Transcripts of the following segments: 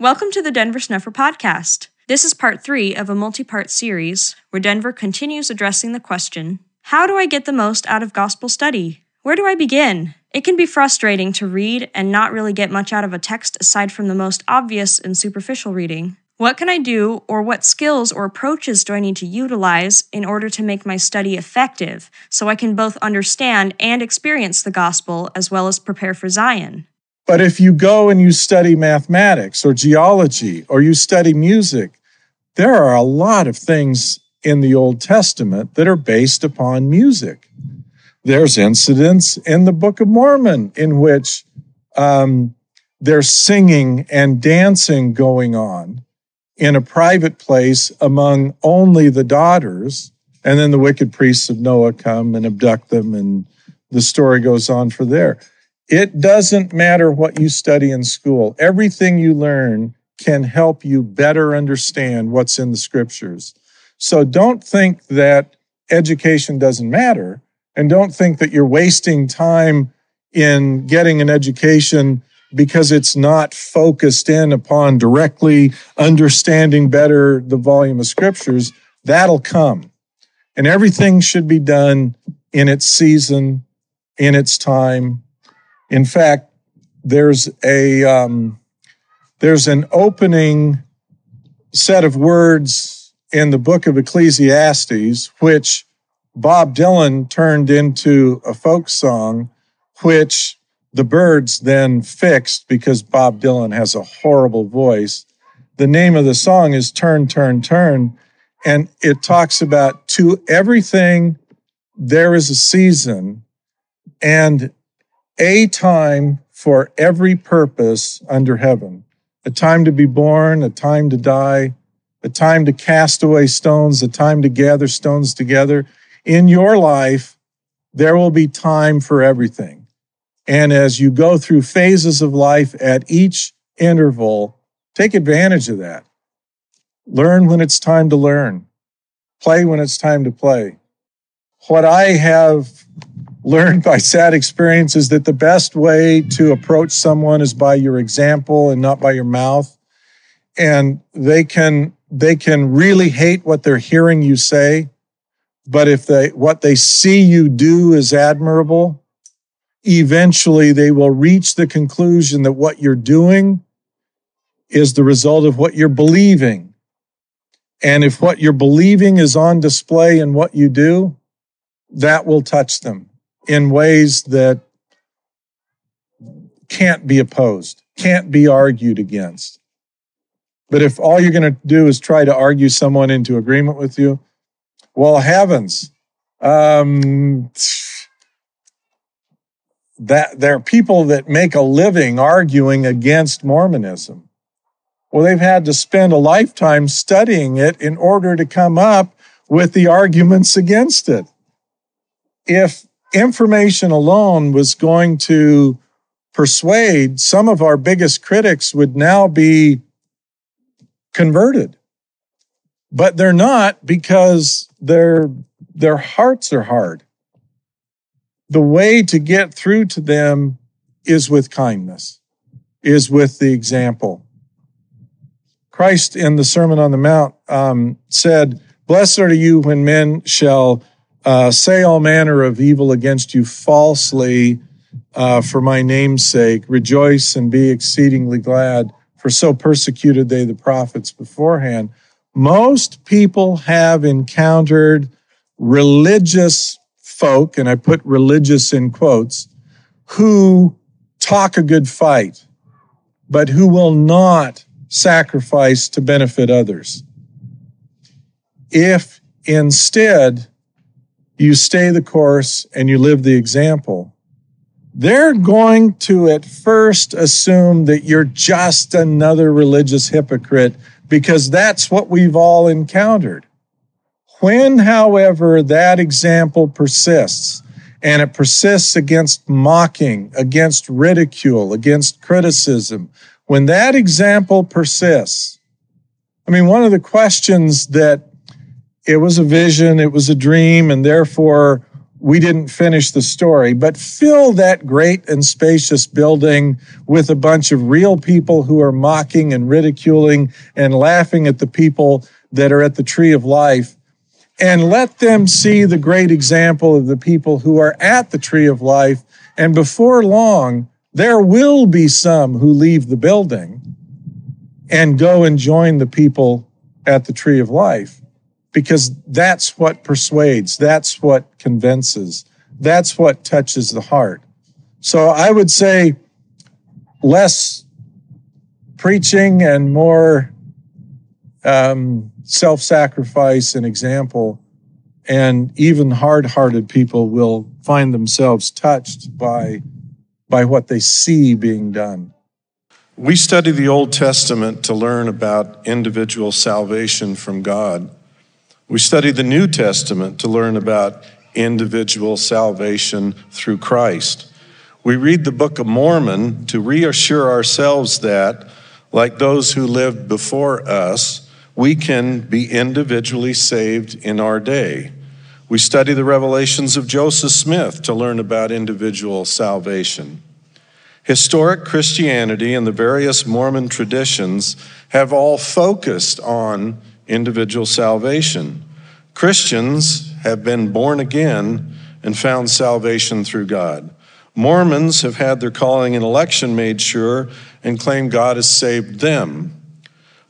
Welcome to the Denver Snuffer podcast. This is part 3 of a multi-part series where Denver continues addressing the question, how do I get the most out of gospel study? Where do I begin? It can be frustrating to read and not really get much out of a text aside from the most obvious and superficial reading. What can I do, or what skills or approaches do I need to utilize in order to make my study effective so I can both understand and experience the gospel as well as prepare for Zion? But if you go and you study mathematics or geology or you study music, there are a lot of things in the Old Testament that are based upon music. There's incidents in the Book of Mormon in which there's singing and dancing going on in a private place among only the daughters, and then the wicked priests of Noah come and abduct them, and the story goes on for there. It doesn't matter what you study in school. Everything you learn can help you better understand what's in the scriptures. So don't think that education doesn't matter, and don't think that you're wasting time in getting an education because it's not focused in upon directly understanding better the volume of scriptures. That'll come. And everything should be done in its season, in its time. In fact, there's an opening set of words in the book of Ecclesiastes, which Bob Dylan turned into a folk song, which the Byrds then fixed because Bob Dylan has a horrible voice. The name of the song is Turn, Turn, Turn, and it talks about to everything there is a season and a time for every purpose under heaven, a time to be born, a time to die, a time to cast away stones, a time to gather stones together. In your life, there will be time for everything. And as you go through phases of life at each interval, take advantage of that. Learn when it's time to learn. Play when it's time to play. What I have learned by sad experience is that the best way to approach someone is by your example and not by your mouth. And they can really hate what they're hearing you say, but if what they see you do is admirable, eventually they will reach the conclusion that what you're doing is the result of what you're believing. And if what you're believing is on display in what you do, that will touch them in ways that can't be opposed, can't be argued against. But if all you're going to do is try to argue someone into agreement with you, well, heavens, that there are people that make a living arguing against Mormonism. Well, they've had to spend a lifetime studying it in order to come up with the arguments against it. If information alone was going to persuade, some of our biggest critics would now be converted. But they're not, because their hearts are hard. The way to get through to them is with kindness, is with the example. Christ in the Sermon on the Mount said, "Blessed are you when men shall say all manner of evil against you falsely for my name's sake. Rejoice and be exceedingly glad, for so persecuted they the prophets beforehand." Most people have encountered religious folk, and I put religious in quotes, who talk a good fight, but who will not sacrifice to benefit others. If instead you stay the course and you live the example, they're going to at first assume that you're just another religious hypocrite, because that's what we've all encountered. When, however, that example persists, and it persists against mocking, against ridicule, against criticism, when that example persists, I mean, one of the questions that it was a vision, it was a dream, and therefore We didn't finish the story, but fill that great and spacious building with a bunch of real people who are mocking and ridiculing and laughing at the people that are at the tree of life, and let them see the great example of the people who are at the tree of life. And before long, there will be some who leave the building and go and join the people at the tree of life, because that's what persuades, that's what convinces, that's what touches the heart. So I would say less preaching and more self-sacrifice and example, and even hard-hearted people will find themselves touched by what they see being done. We study the Old Testament to learn about individual salvation from God. We study the New Testament to learn about individual salvation through Christ. We read the Book of Mormon to reassure ourselves that, like those who lived before us, we can be individually saved in our day. We study the revelations of Joseph Smith to learn about individual salvation. Historic Christianity and the various Mormon traditions have all focused on individual salvation. Christians have been born again and found salvation through God. Mormons have had their calling and election made sure and claim God has saved them.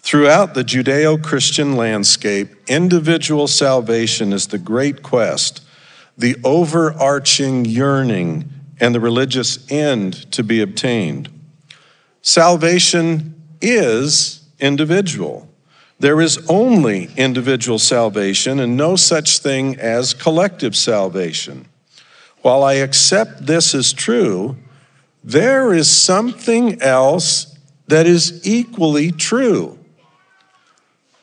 Throughout the Judeo-Christian landscape, individual salvation is the great quest, the overarching yearning, and the religious end to be obtained. Salvation is individual. There is only individual salvation and no such thing as collective salvation. While I accept this as true, there is something else that is equally true.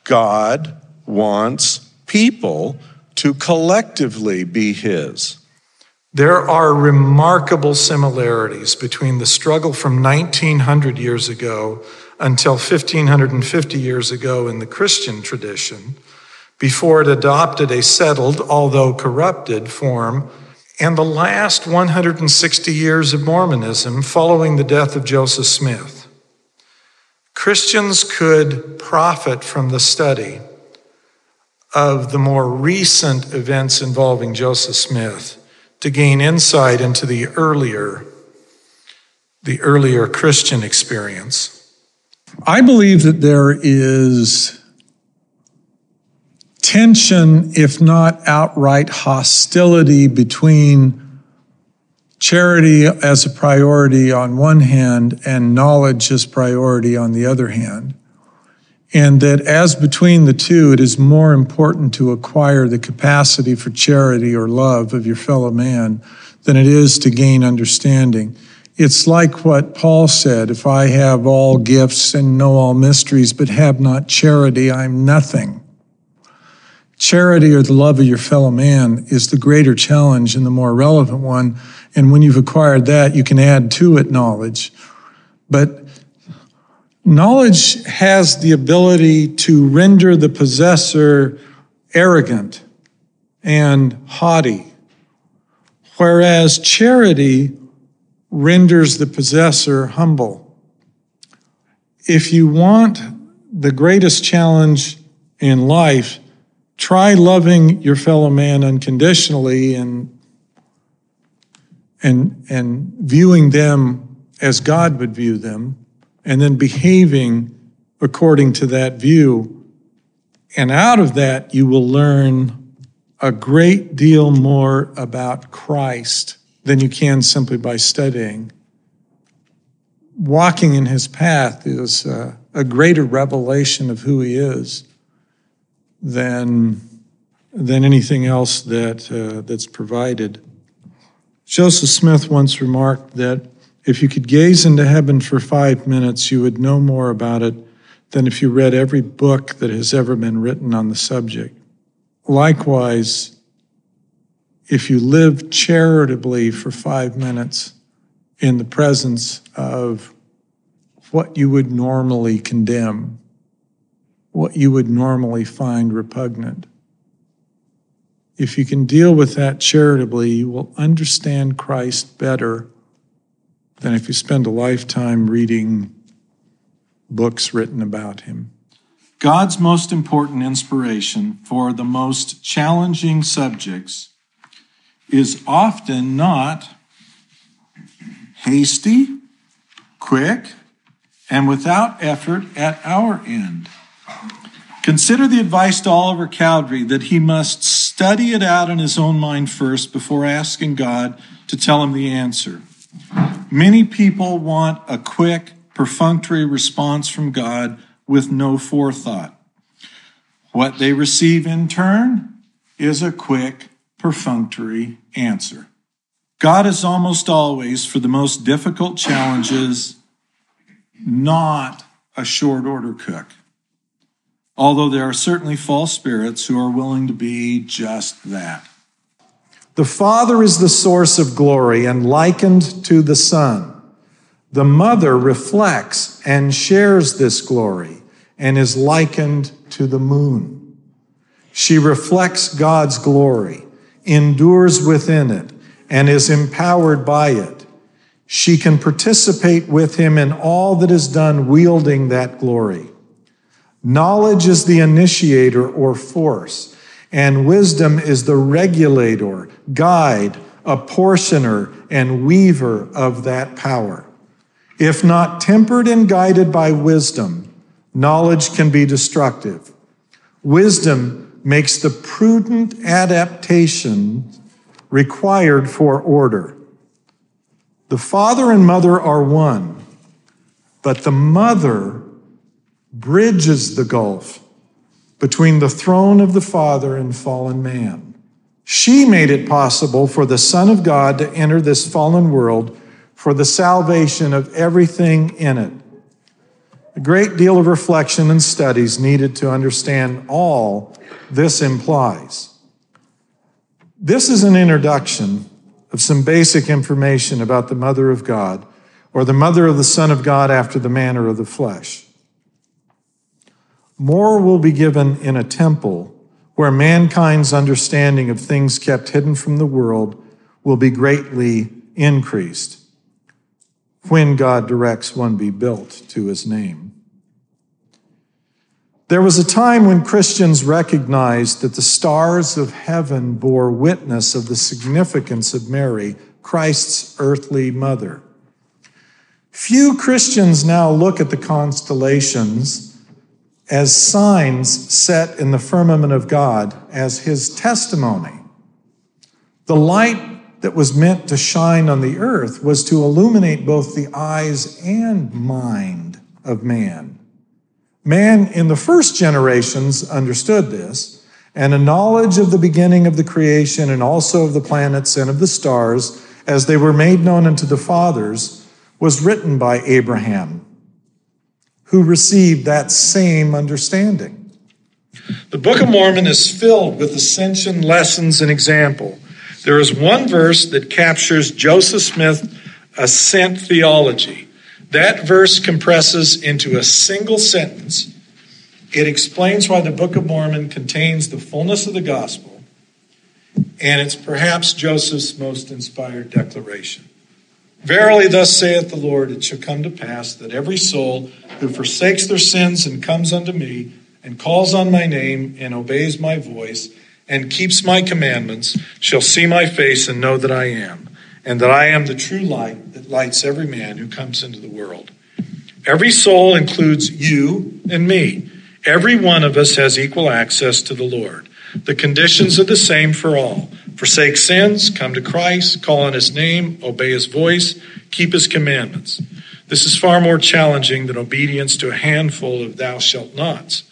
God wants people to collectively be His. There are remarkable similarities between the struggle from 1900 years ago until 1550 years ago in the Christian tradition, before it adopted a settled, although corrupted, form, and the last 160 years of Mormonism following the death of Joseph Smith. Christians could profit from the study of the more recent events involving Joseph Smith to gain insight into the earlier Christian experience. I believe that there is tension, if not outright hostility, between charity as a priority on one hand and knowledge as priority on the other hand. And that as between the two, it is more important to acquire the capacity for charity or love of your fellow man than it is to gain understanding. It's like what Paul said, if I have all gifts and know all mysteries, but have not charity, I'm nothing. Charity or the love of your fellow man is the greater challenge and the more relevant one. And when you've acquired that, you can add to it knowledge. But knowledge has the ability to render the possessor arrogant and haughty, whereas charity renders the possessor humble. If you want the greatest challenge in life, try loving your fellow man unconditionally and viewing them as God would view them, and then behaving according to that view. And out of that, you will learn a great deal more about Christ than you can simply by studying. Walking in His path is a greater revelation of who He is than anything else that's provided. Joseph Smith once remarked that if you could gaze into heaven for 5 minutes, you would know more about it than if you read every book that has ever been written on the subject. Likewise, if you live charitably for 5 minutes in the presence of what you would normally condemn, what you would normally find repugnant, If you can deal with that charitably, you will understand Christ better than if you spend a lifetime reading books written about him. God's most important inspiration for the most challenging subjects is often not hasty, quick, and without effort at our end. Consider the advice to Oliver Cowdery that he must study it out in his own mind first before asking God to tell him the answer. Many people want a quick, perfunctory response from God with no forethought. What they receive in turn is a quick, perfunctory answer. God is almost always, for the most difficult challenges, not a short order cook. Although there are certainly false spirits who are willing to be just that. The Father is the source of glory and likened to the Son. The Mother reflects and shares this glory and is likened to the moon. She reflects God's glory, endures within it, and is empowered by it. She can participate with him in all that is done wielding that glory. Knowledge is the initiator or force, and wisdom is the regulator, guide, apportioner, and weaver of that power. If not tempered and guided by wisdom, knowledge can be destructive. Wisdom makes the prudent adaptation required for order. The Father and Mother are one, but the Mother bridges the gulf between the throne of the Father and fallen man. She made it possible for the Son of God to enter this fallen world for the salvation of everything in it. A great deal of reflection and studies needed to understand all this implies. This is an introduction of some basic information about the Mother of God, or the Mother of the Son of God after the manner of the flesh. More will be given in a temple where mankind's understanding of things kept hidden from the world will be greatly increased when God directs one be built to his name. There was a time when Christians recognized that the stars of heaven bore witness of the significance of Mary, Christ's earthly mother. Few Christians now look at the constellations as signs set in the firmament of God as his testimony. The light that was meant to shine on the earth was to illuminate both the eyes and mind of man. Man in the first generations understood this, and a knowledge of the beginning of the creation and also of the planets and of the stars, as they were made known unto the fathers, was written by Abraham, who received that same understanding. The Book of Mormon is filled with ascension lessons and example. There is one verse that captures Joseph Smith's ascent theology. That verse compresses into a single sentence. It explains why the Book of Mormon contains the fullness of the gospel, and it's perhaps Joseph's most inspired declaration. Verily, thus saith the Lord, it shall come to pass that every soul who forsakes their sins and comes unto me and calls on my name and obeys my voice and keeps my commandments shall see my face and know that I am, and that I am the true light that lights every man who comes into the world. Every soul includes you and me. Every one of us has equal access to the Lord. The conditions are the same for all. Forsake sins, come to Christ, call on his name, obey his voice, keep his commandments. This is far more challenging than obedience to a handful of thou shalt nots,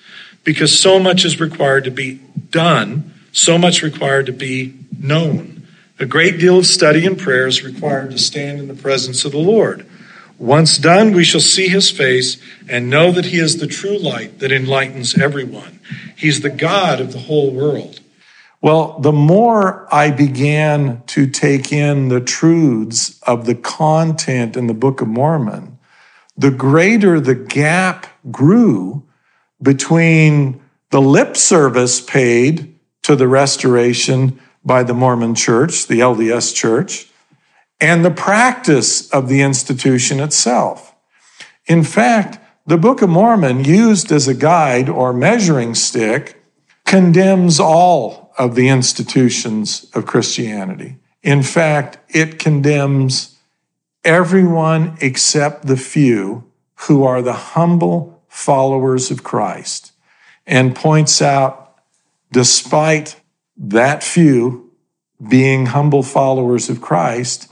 because so much is required to be done, so much required to be known. A great deal of study and prayer is required to stand in the presence of the Lord. Once done, we shall see his face and know that he is the true light that enlightens everyone. He's the God of the whole world. Well, the more I began to take in the truths of the content in the Book of Mormon, the greater the gap grew between the lip service paid to the restoration by the Mormon Church, the LDS Church, and the practice of the institution itself. In fact, the Book of Mormon, used as a guide or measuring stick, condemns all of the institutions of Christianity. In fact, it condemns everyone except the few who are the humble followers of Christ, and points out, despite that few being humble followers of Christ,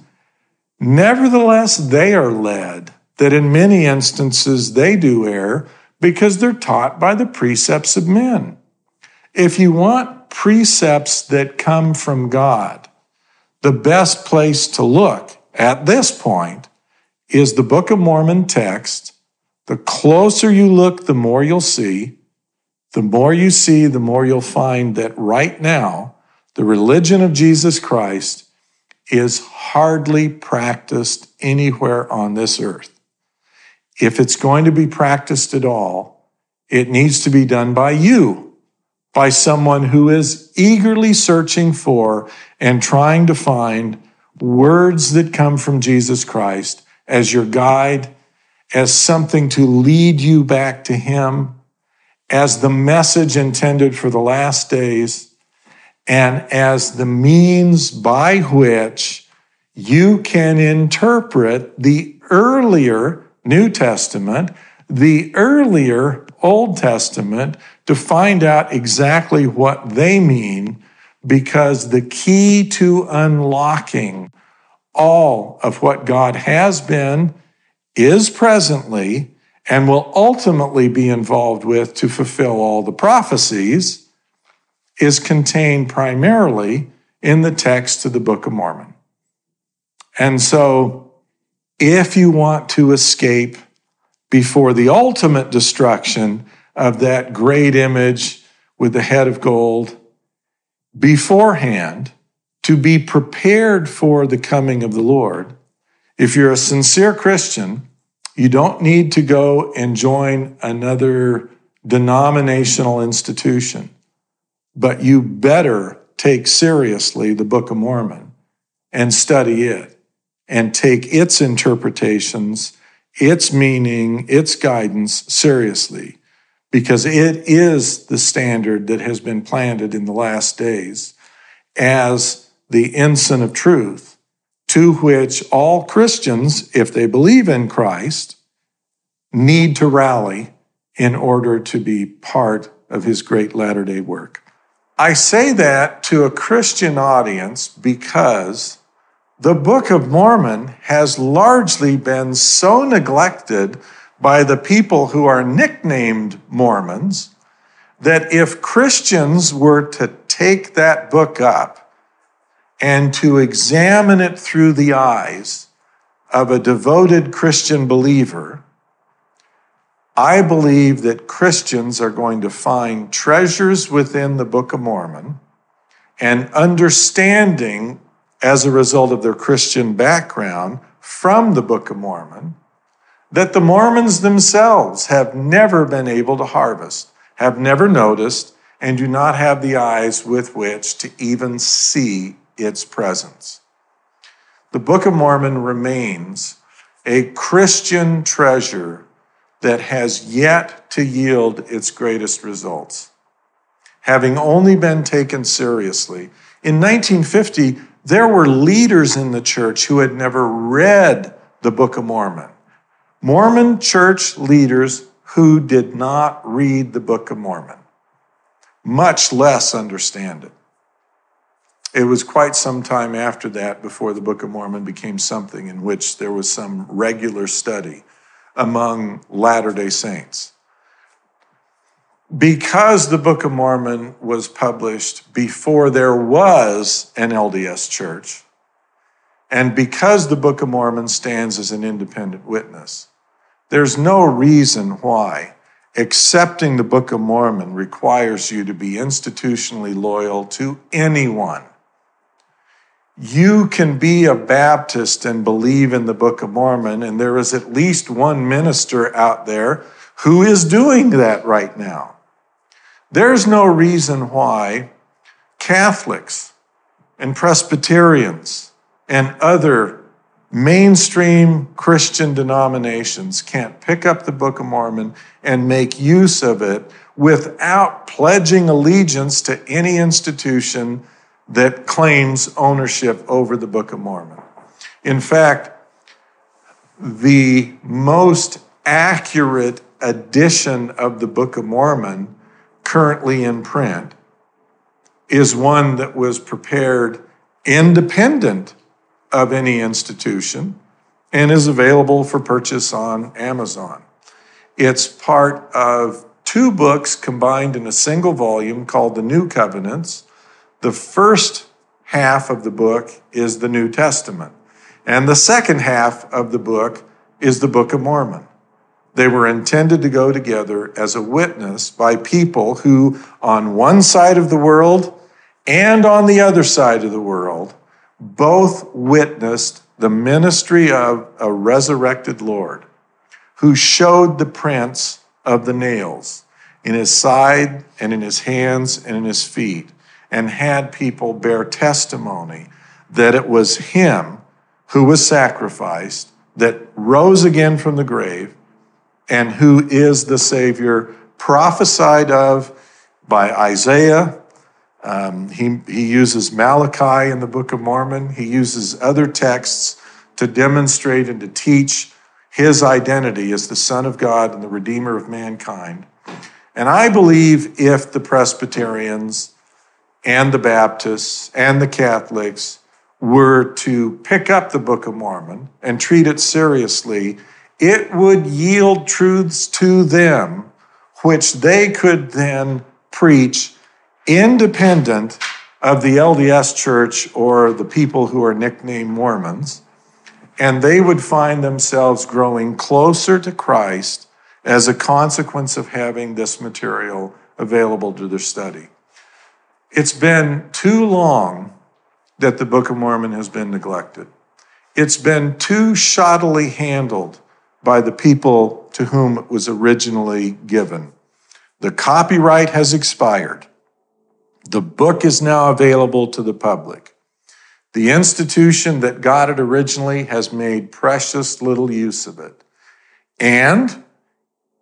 nevertheless, they are led, that in many instances they do err because they're taught by the precepts of men. If you want precepts that come from God, the best place to look at this point is the Book of Mormon text. The closer you look, the more you'll see. The more you see, the more you'll find that right now, the religion of Jesus Christ is hardly practiced anywhere on this earth. If it's going to be practiced at all, it needs to be done by you, by someone who is eagerly searching for and trying to find words that come from Jesus Christ as your guide, as something to lead you back to Him, as the message intended for the last days, and as the means by which you can interpret the earlier New Testament, the earlier Old Testament, to find out exactly what they mean, because the key to unlocking all of what God has been, is presently, and will ultimately be involved with to fulfill all the prophecies, is contained primarily in the text of the Book of Mormon. And so, if you want to escape before the ultimate destruction of that great image with the head of gold beforehand, to be prepared for the coming of the Lord, if you're a sincere Christian, you don't need to go and join another denominational institution, but you better take seriously the Book of Mormon and study it and take its interpretations, its meaning, its guidance seriously, because it is the standard that has been planted in the last days as the ensign of truth, to which all Christians, if they believe in Christ, need to rally in order to be part of His great Latter-day work. I say that to a Christian audience because the Book of Mormon has largely been so neglected by the people who are nicknamed Mormons that if Christians were to take that book up and to examine it through the eyes of a devoted Christian believer, I believe that Christians are going to find treasures within the Book of Mormon and understanding as a result of their Christian background from the Book of Mormon that the Mormons themselves have never been able to harvest, have never noticed, and do not have the eyes with which to even see its presence. The Book of Mormon remains a Christian treasure that has yet to yield its greatest results, having only been taken seriously. In 1950, there were leaders in the church who had never read the Book of Mormon. Mormon church leaders who did not read the Book of Mormon, much less understand it. It was quite some time after that before the Book of Mormon became something in which there was some regular study among Latter-day Saints. Because the Book of Mormon was published before there was an LDS church, and because the Book of Mormon stands as an independent witness, there's no reason why accepting the Book of Mormon requires you to be institutionally loyal to anyone. You can be a Baptist and believe in the Book of Mormon, and there is at least one minister out there who is doing that right now. There's no reason why Catholics and Presbyterians and other mainstream Christian denominations can't pick up the Book of Mormon and make use of it without pledging allegiance to any institution that claims ownership over the Book of Mormon. In fact, the most accurate edition of the Book of Mormon currently in print is one that was prepared independent of any institution and is available for purchase on Amazon. It's part of two books combined in a single volume called The New Covenants. The first half of the book is the New Testament, and the second half of the book is the Book of Mormon. They were intended to go together as a witness by people who, on one side of the world and on the other side of the world, both witnessed the ministry of a resurrected Lord who showed the prints of the nails in his side and in his hands and in his feet, and had people bear testimony that it was him who was sacrificed, that rose again from the grave, and who is the Savior prophesied of by Isaiah. He uses Malachi in the Book of Mormon. He uses other texts to demonstrate and to teach his identity as the Son of God and the Redeemer of mankind. And I believe if the Presbyterians and the Baptists and the Catholics were to pick up the Book of Mormon and treat it seriously, it would yield truths to them which they could then preach independent of the LDS Church or the people who are nicknamed Mormons, and they would find themselves growing closer to Christ as a consequence of having this material available to their study. It's been too long that the Book of Mormon has been neglected. It's been too shoddily handled by the people to whom it was originally given. The copyright has expired. The book is now available to the public. The institution that got it originally has made precious little use of it. And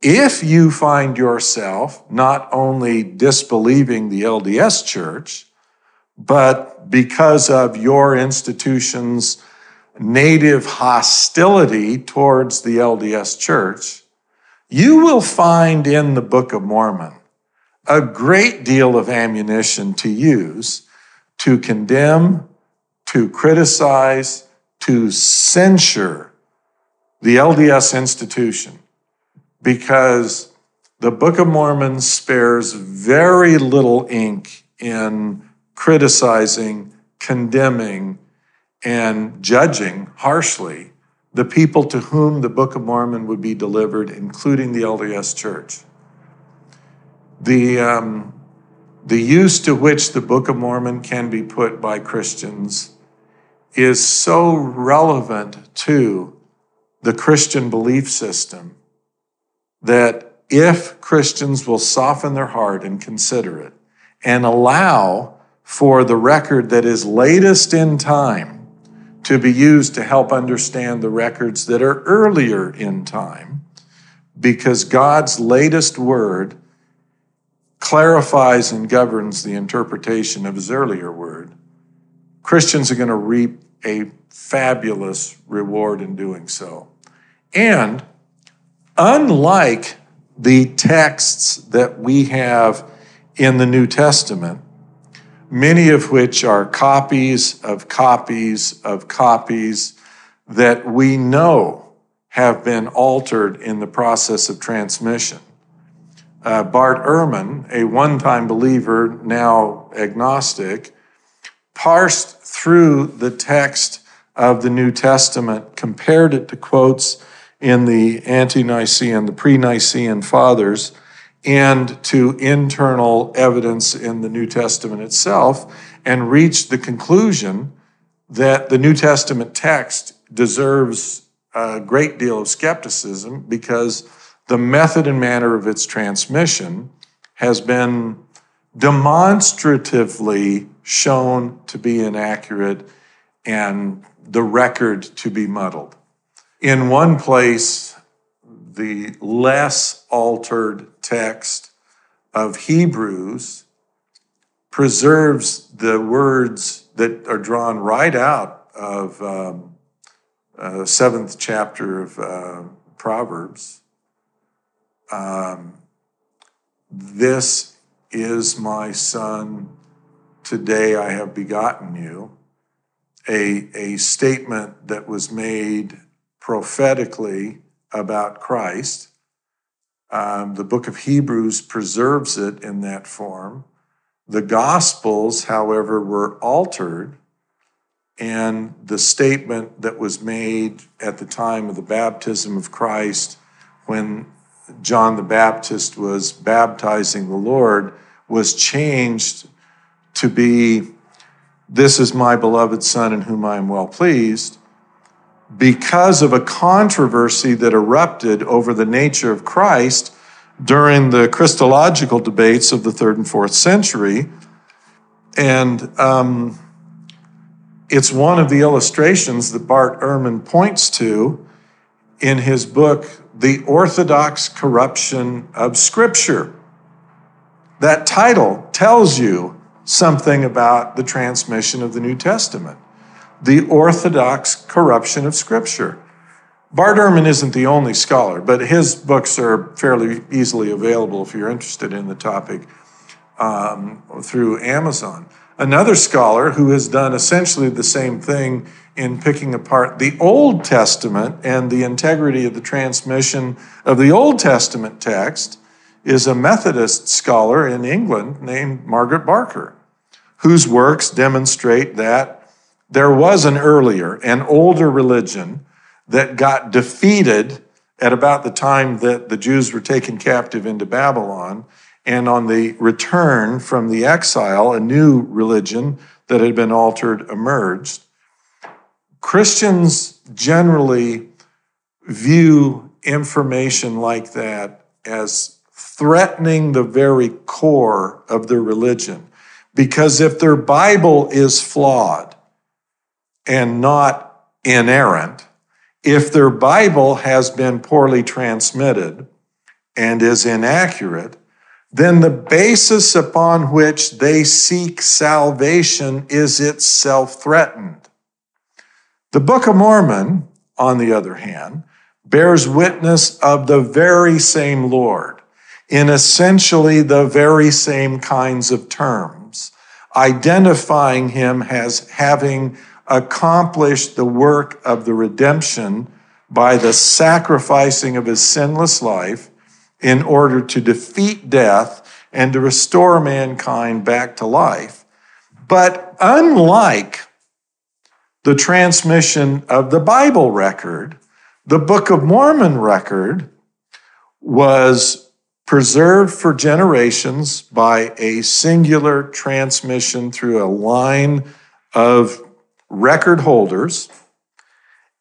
if you find yourself not only disbelieving the LDS Church, but because of your institution's native hostility towards the LDS Church, you will find in the Book of Mormon a great deal of ammunition to use to condemn, to criticize, to censure the LDS institution, because the Book of Mormon spares very little ink in criticizing, condemning, and judging harshly the people to whom the Book of Mormon would be delivered, including the LDS Church. The use to which the Book of Mormon can be put by Christians is so relevant to the Christian belief system that if Christians will soften their heart and consider it and allow for the record that is latest in time to be used to help understand the records that are earlier in time, because God's latest word clarifies and governs the interpretation of his earlier word, Christians are going to reap a fabulous reward in doing so. And unlike the texts that we have in the New Testament, many of which are copies of copies of copies that we know have been altered in the process of transmission, Bart Ehrman, a one-time believer, now agnostic, parsed through the text of the New Testament, compared it to quotes in the Anti-Nicene, the Pre-Nicene Fathers, and to internal evidence in the New Testament itself, and reached the conclusion that the New Testament text deserves a great deal of skepticism because the method and manner of its transmission has been demonstratively shown to be inaccurate and the record to be muddled. In one place, the less altered text of Hebrews preserves the words that are drawn right out of the 7th chapter of Proverbs. This is my son, today I have begotten you. A statement that was made prophetically about Christ. The book of Hebrews preserves it in that form. The Gospels, however, were altered, and the statement that was made at the time of the baptism of Christ, when John the Baptist was baptizing the Lord, was changed to be, "This is my beloved Son in whom I am well pleased," because of a controversy that erupted over the nature of Christ during the Christological debates of the 3rd and 4th century. And it's one of the illustrations that Bart Ehrman points to in his book, The Orthodox Corruption of Scripture. That title tells you something about the transmission of the New Testament. The Orthodox Corruption of Scripture. Bart Ehrman isn't the only scholar, but his books are fairly easily available if you're interested in the topic through Amazon. Another scholar who has done essentially the same thing in picking apart the Old Testament and the integrity of the transmission of the Old Testament text is a Methodist scholar in England named Margaret Barker, whose works demonstrate that there was an earlier, an older religion that got defeated at about the time that the Jews were taken captive into Babylon. And on the return from the exile, a new religion that had been altered emerged. Christians generally view information like that as threatening the very core of their religion, because if their Bible is flawed, and not inerrant, if their Bible has been poorly transmitted and is inaccurate, then the basis upon which they seek salvation is itself threatened. The Book of Mormon, on the other hand, bears witness of the very same Lord in essentially the very same kinds of terms, identifying him as having accomplished the work of the redemption by the sacrificing of his sinless life in order to defeat death and to restore mankind back to life. But unlike the transmission of the Bible record, the Book of Mormon record was preserved for generations by a singular transmission through a line of record holders.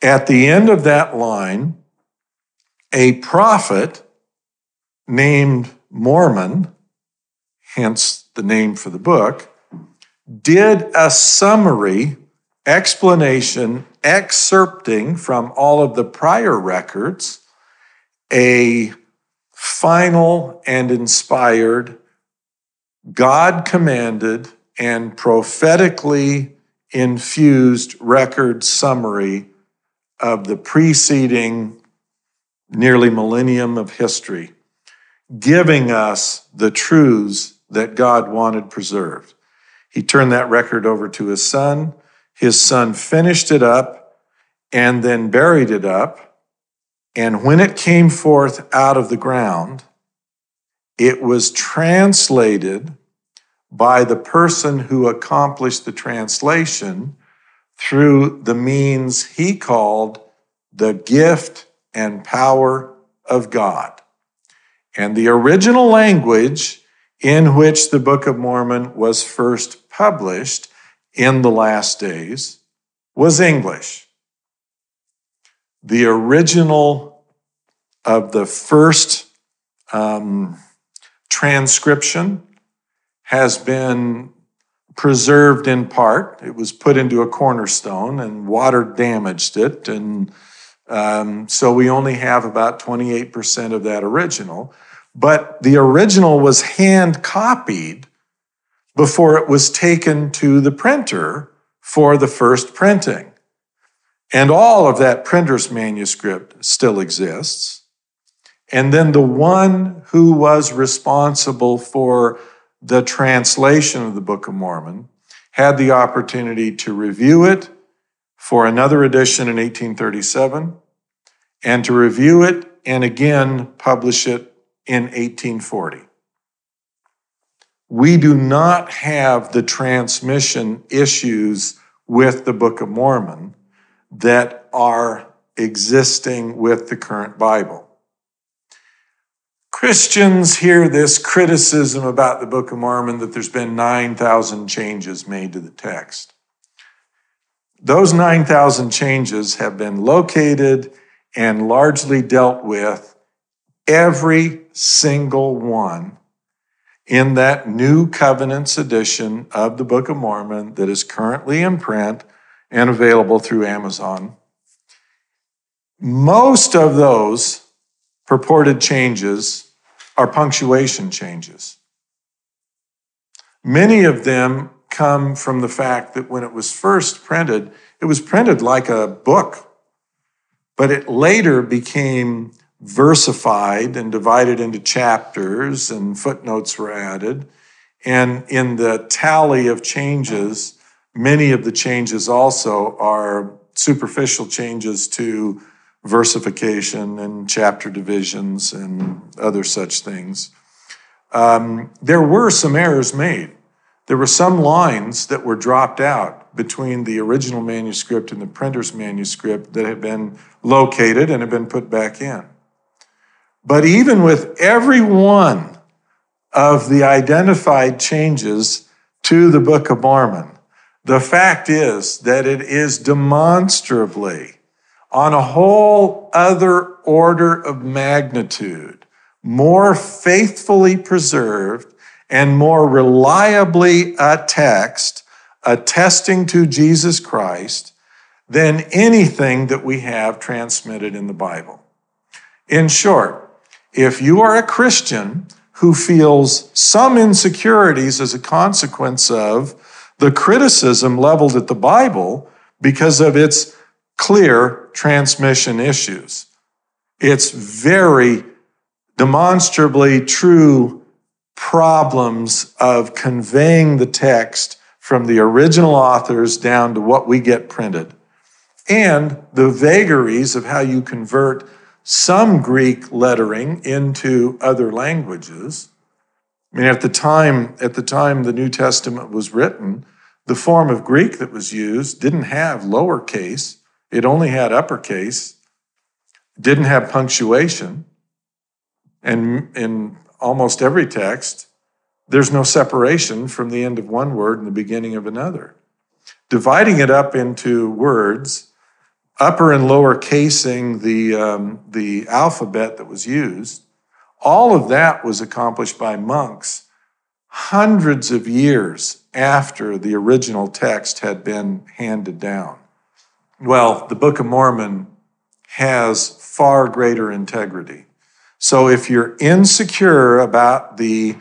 At the end of that line, a prophet named Mormon, hence the name for the book, did a summary explanation excerpting from all of the prior records a final and inspired, God-commanded and prophetically infused record summary of the preceding nearly millennium of history, giving us the truths that God wanted preserved. He turned that record over to his son. His son finished it up and then buried it up. And when it came forth out of the ground, it was translated by the person who accomplished the translation through the means he called the gift and power of God. And the original language in which the Book of Mormon was first published in the last days was English. The original of the first transcription has been preserved in part. It was put into a cornerstone and water damaged it. And so we only have about 28% of that original. But the original was hand copied before it was taken to the printer for the first printing. And all of that printer's manuscript still exists. And then the one who was responsible for the translation of the Book of Mormon had the opportunity to review it for another edition in 1837 and to review it and again publish it in 1840. We do not have the transmission issues with the Book of Mormon that are existing with the current Bible. Christians hear this criticism about the Book of Mormon that there's been 9,000 changes made to the text. Those 9,000 changes have been located and largely dealt with, every single one, in that New Covenants edition of the Book of Mormon that is currently in print and available through Amazon. Most of those purported changes are punctuation changes. Many of them come from the fact that when it was first printed, it was printed like a book, but it later became versified and divided into chapters, and footnotes were added. And in the tally of changes, many of the changes also are superficial changes to versification and chapter divisions and other such things. There were some errors made. There were some lines that were dropped out between the original manuscript and the printer's manuscript that had been located and had been put back in. But even with every one of the identified changes to the Book of Mormon, the fact is that it is demonstrably on a whole other order of magnitude, more faithfully preserved and more reliably a text attesting to Jesus Christ than anything that we have transmitted in the Bible. In short, if you are a Christian who feels some insecurities as a consequence of the criticism leveled at the Bible because of its clear transmission issues, it's very demonstrably true problems of conveying the text from the original authors down to what we get printed, and the vagaries of how you convert some Greek lettering into other languages. I mean, at the time the New Testament was written, the form of Greek that was used didn't have lowercase. It only had uppercase, didn't have punctuation, and in almost every text, there's no separation from the end of one word and the beginning of another. Dividing it up into words, upper and lower casing the alphabet that was used, all of that was accomplished by monks hundreds of years after the original text had been handed down. Well, the Book of Mormon has far greater integrity. So if you're insecure about the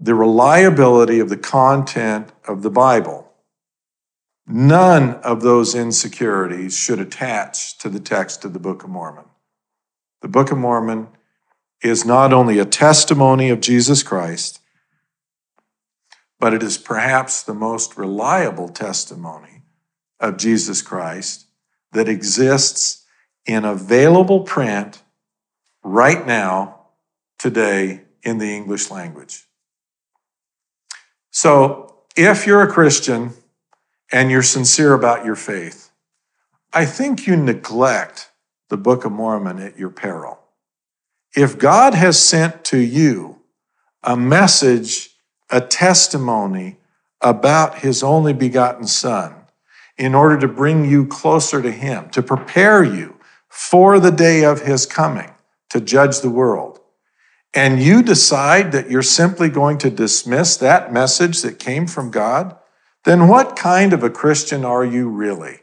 reliability of the content of the Bible, none of those insecurities should attach to the text of the Book of Mormon. The Book of Mormon is not only a testimony of Jesus Christ, but it is perhaps the most reliable testimony of Jesus Christ that exists in available print right now, today, in the English language. So, if you're a Christian and you're sincere about your faith, I think you neglect the Book of Mormon at your peril. If God has sent to you a message, a testimony about his only begotten Son, in order to bring you closer to him, to prepare you for the day of his coming, to judge the world, and you decide that you're simply going to dismiss that message that came from God then what kind of a Christian are you really?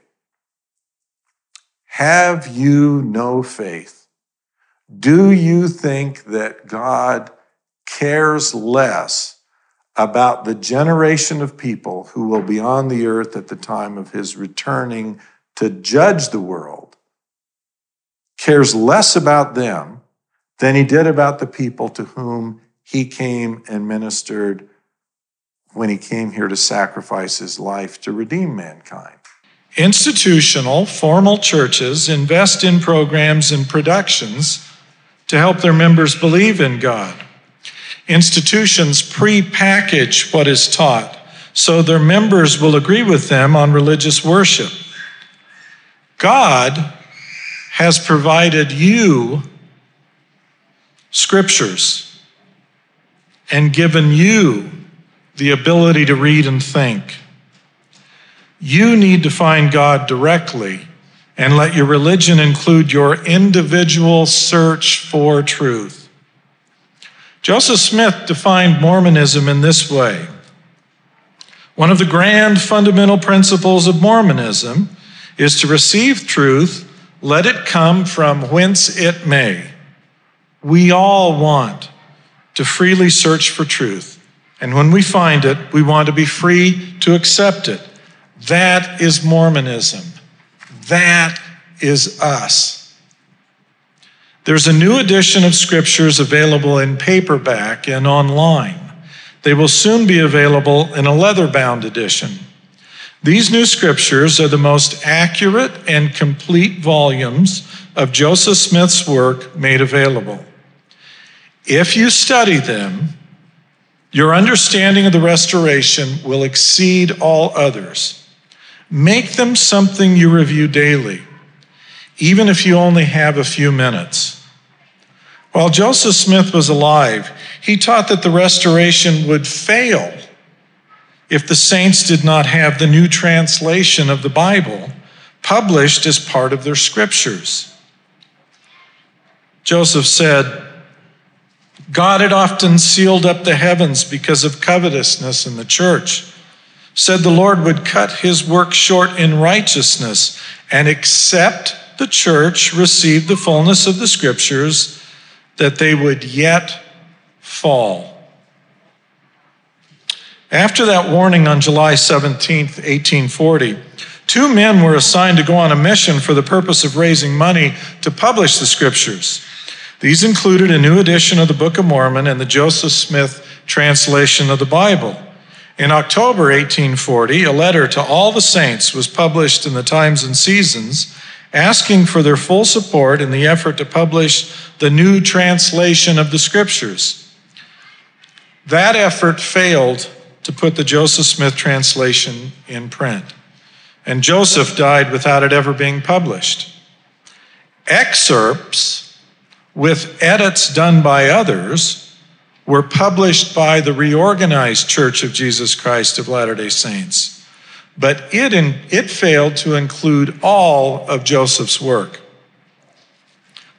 Have you no faith? Do you think that God cares less about the generation of people who will be on the earth at the time of his returning to judge the world, cares less about them than he did about the people to whom he came and ministered when he came here to sacrifice his life to redeem mankind? Institutional, formal churches invest in programs and productions to help their members believe in God. Institutions pre-package what is taught so their members will agree with them on religious worship. God has provided you scriptures and given you the ability to read and think. You need to find God directly and let your religion include your individual search for truth. Joseph Smith defined Mormonism in this way. One of the grand fundamental principles of Mormonism is to receive truth, let it come from whence it may. We all want to freely search for truth, and when we find it, we want to be free to accept it. That is Mormonism. That is us. There's a new edition of scriptures available in paperback and online. They will soon be available in a leather-bound edition. These new scriptures are the most accurate and complete volumes of Joseph Smith's work made available. If you study them, your understanding of the restoration will exceed all others. Make them something you review daily, even if you only have a few minutes. While Joseph Smith was alive, he taught that the restoration would fail if the saints did not have the new translation of the Bible published as part of their scriptures. Joseph said, God had often sealed up the heavens because of covetousness in the church, said the Lord would cut his work short in righteousness, and accept the church received the fullness of the scriptures, that they would yet fall. After that warning on July 17th, 1840, 2 men were assigned to go on a mission for the purpose of raising money to publish the scriptures. These included a new edition of the Book of Mormon and the Joseph Smith translation of the Bible. In October 1840, a letter to all the saints was published in the Times and Seasons, asking for their full support in the effort to publish the new translation of the scriptures. That effort failed to put the Joseph Smith translation in print, and Joseph died without it ever being published. Excerpts with edits done by others were published by the Reorganized Church of Jesus Christ of Latter-day Saints, but it failed to include all of Joseph's work.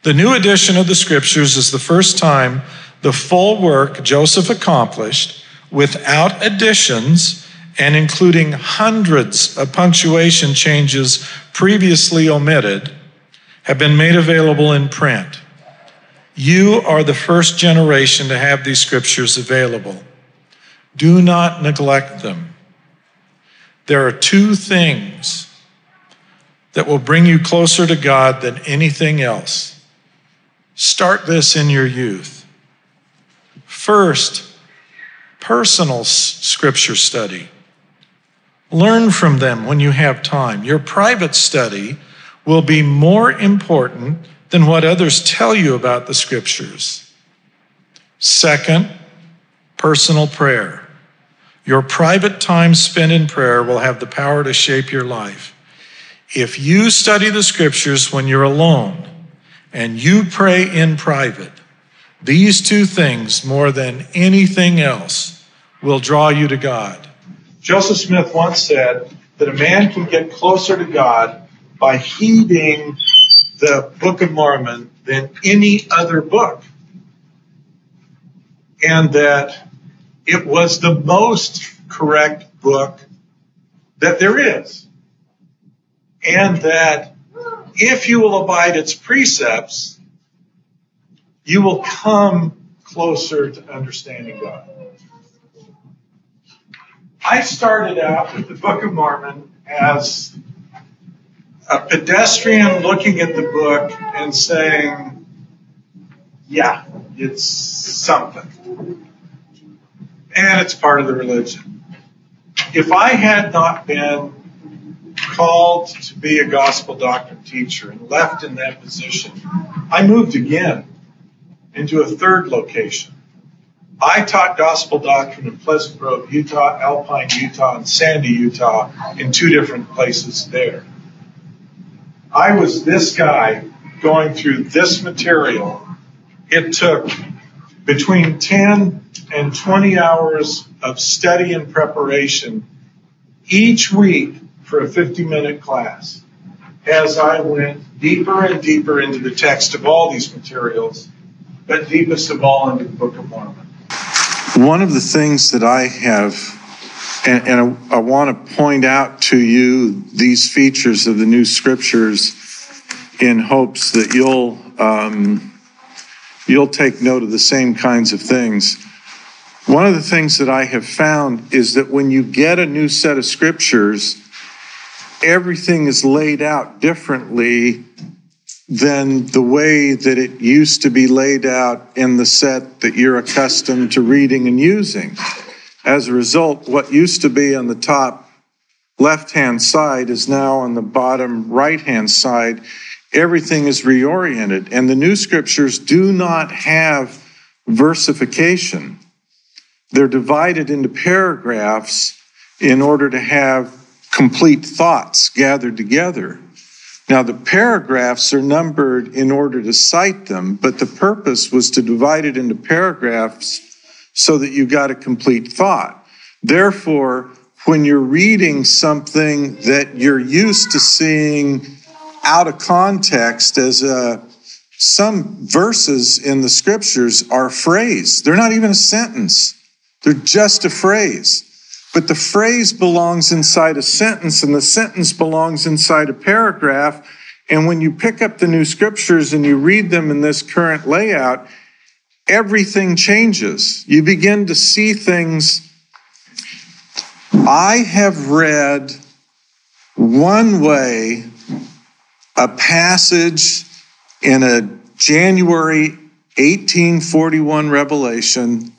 The new edition of the scriptures is the first time the full work Joseph accomplished without additions and including hundreds of punctuation changes previously omitted have been made available in print. You are the first generation to have these scriptures available. Do not neglect them. There are 2 things that will bring you closer to God than anything else. Start this in your youth. First, personal scripture study. Learn from them when you have time. Your private study will be more important than what others tell you about the scriptures. Second, personal prayer. Your private time spent in prayer will have the power to shape your life. If you study the scriptures when you're alone and you pray in private, these 2 things, more than anything else, will draw you to God. Joseph Smith once said that a man can get closer to God by heeding the Book of Mormon than any other book, and that it was the most correct book that there is, and that if you will abide its precepts, you will come closer to understanding God. I started out with the Book of Mormon as a pedestrian looking at the book and saying, yeah, it's something. And it's part of the religion. If I had not been called to be a gospel doctrine teacher and left in that position, I moved again into a third location. I taught gospel doctrine in Pleasant Grove, Utah, Alpine, Utah, and Sandy, Utah, in two different places there. I was this guy going through this material. It took between 10 and 20 hours of study and preparation each week for a 50-minute class as I went deeper and deeper into the text of all these materials, but deepest of all into the Book of Mormon. One of the things that I have, and I want to point out to you these features of the new scriptures in hopes that you'll take note of the same kinds of things. One of the things that I have found is that when you get a new set of scriptures, everything is laid out differently than the way that it used to be laid out in the set that you're accustomed to reading and using. As a result, what used to be on the top left-hand side is now on the bottom right-hand side. Everything is reoriented, and the new scriptures do not have versification. They're divided into paragraphs in order to have complete thoughts gathered together. Now, the paragraphs are numbered in order to cite them, but the purpose was to divide it into paragraphs so that you got a complete thought. Therefore, when you're reading something that you're used to seeing out of context as some verses in the scriptures are a phrase. They're not even a sentence. They're just a phrase. But the phrase belongs inside a sentence, and the sentence belongs inside a paragraph. And when you pick up the new scriptures and you read them in this current layout, everything changes. You begin to see things. I have read one way a passage in a January 1841 revelation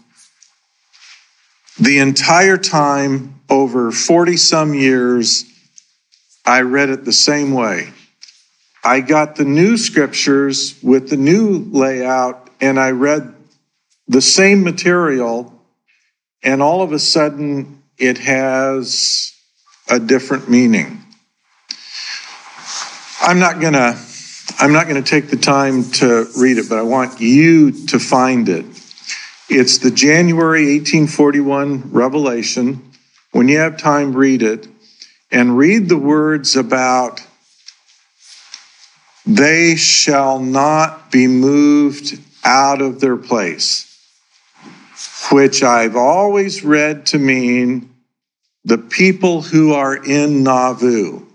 the entire time, over 40-some years, I read it the same way. I got the new scriptures with the new layout, and I read the same material, and all of a sudden, it has a different meaning. I'm not gonna take the time to read it, but I want you to find it. It's the January 1841 revelation. When you have time, read it. And read the words about, they shall not be moved out of their place, which I've always read to mean the people who are in Nauvoo.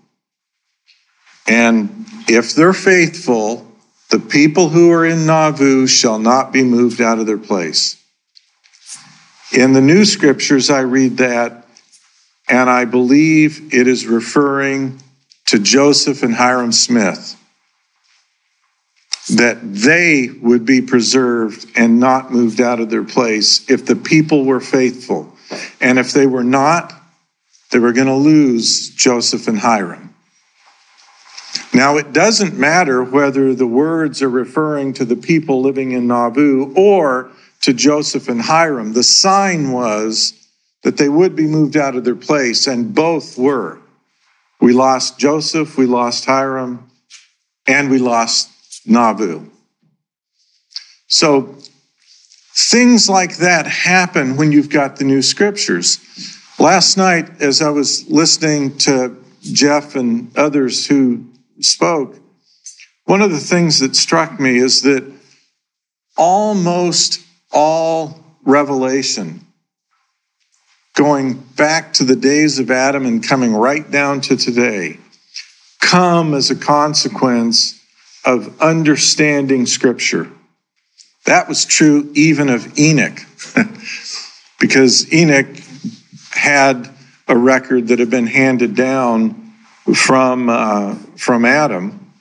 And if they're faithful, the people who are in Nauvoo shall not be moved out of their place. In the new scriptures, I read that, and I believe it is referring to Joseph and Hiram Smith, that they would be preserved and not moved out of their place if the people were faithful. And if they were not, they were going to lose Joseph and Hiram. Now, it doesn't matter whether the words are referring to the people living in Nauvoo or to Joseph and Hiram. The sign was that they would be moved out of their place, and both were. We lost Joseph, we lost Hiram, and we lost Nauvoo. So things like that happen when you've got the new scriptures. Last night, as I was listening to Jeff and others who spoke, one of the things that struck me is that almost all revelation going back to the days of Adam and coming right down to today, come as a consequence of understanding Scripture. That was true even of Enoch, because Enoch had a record that had been handed down from Adam.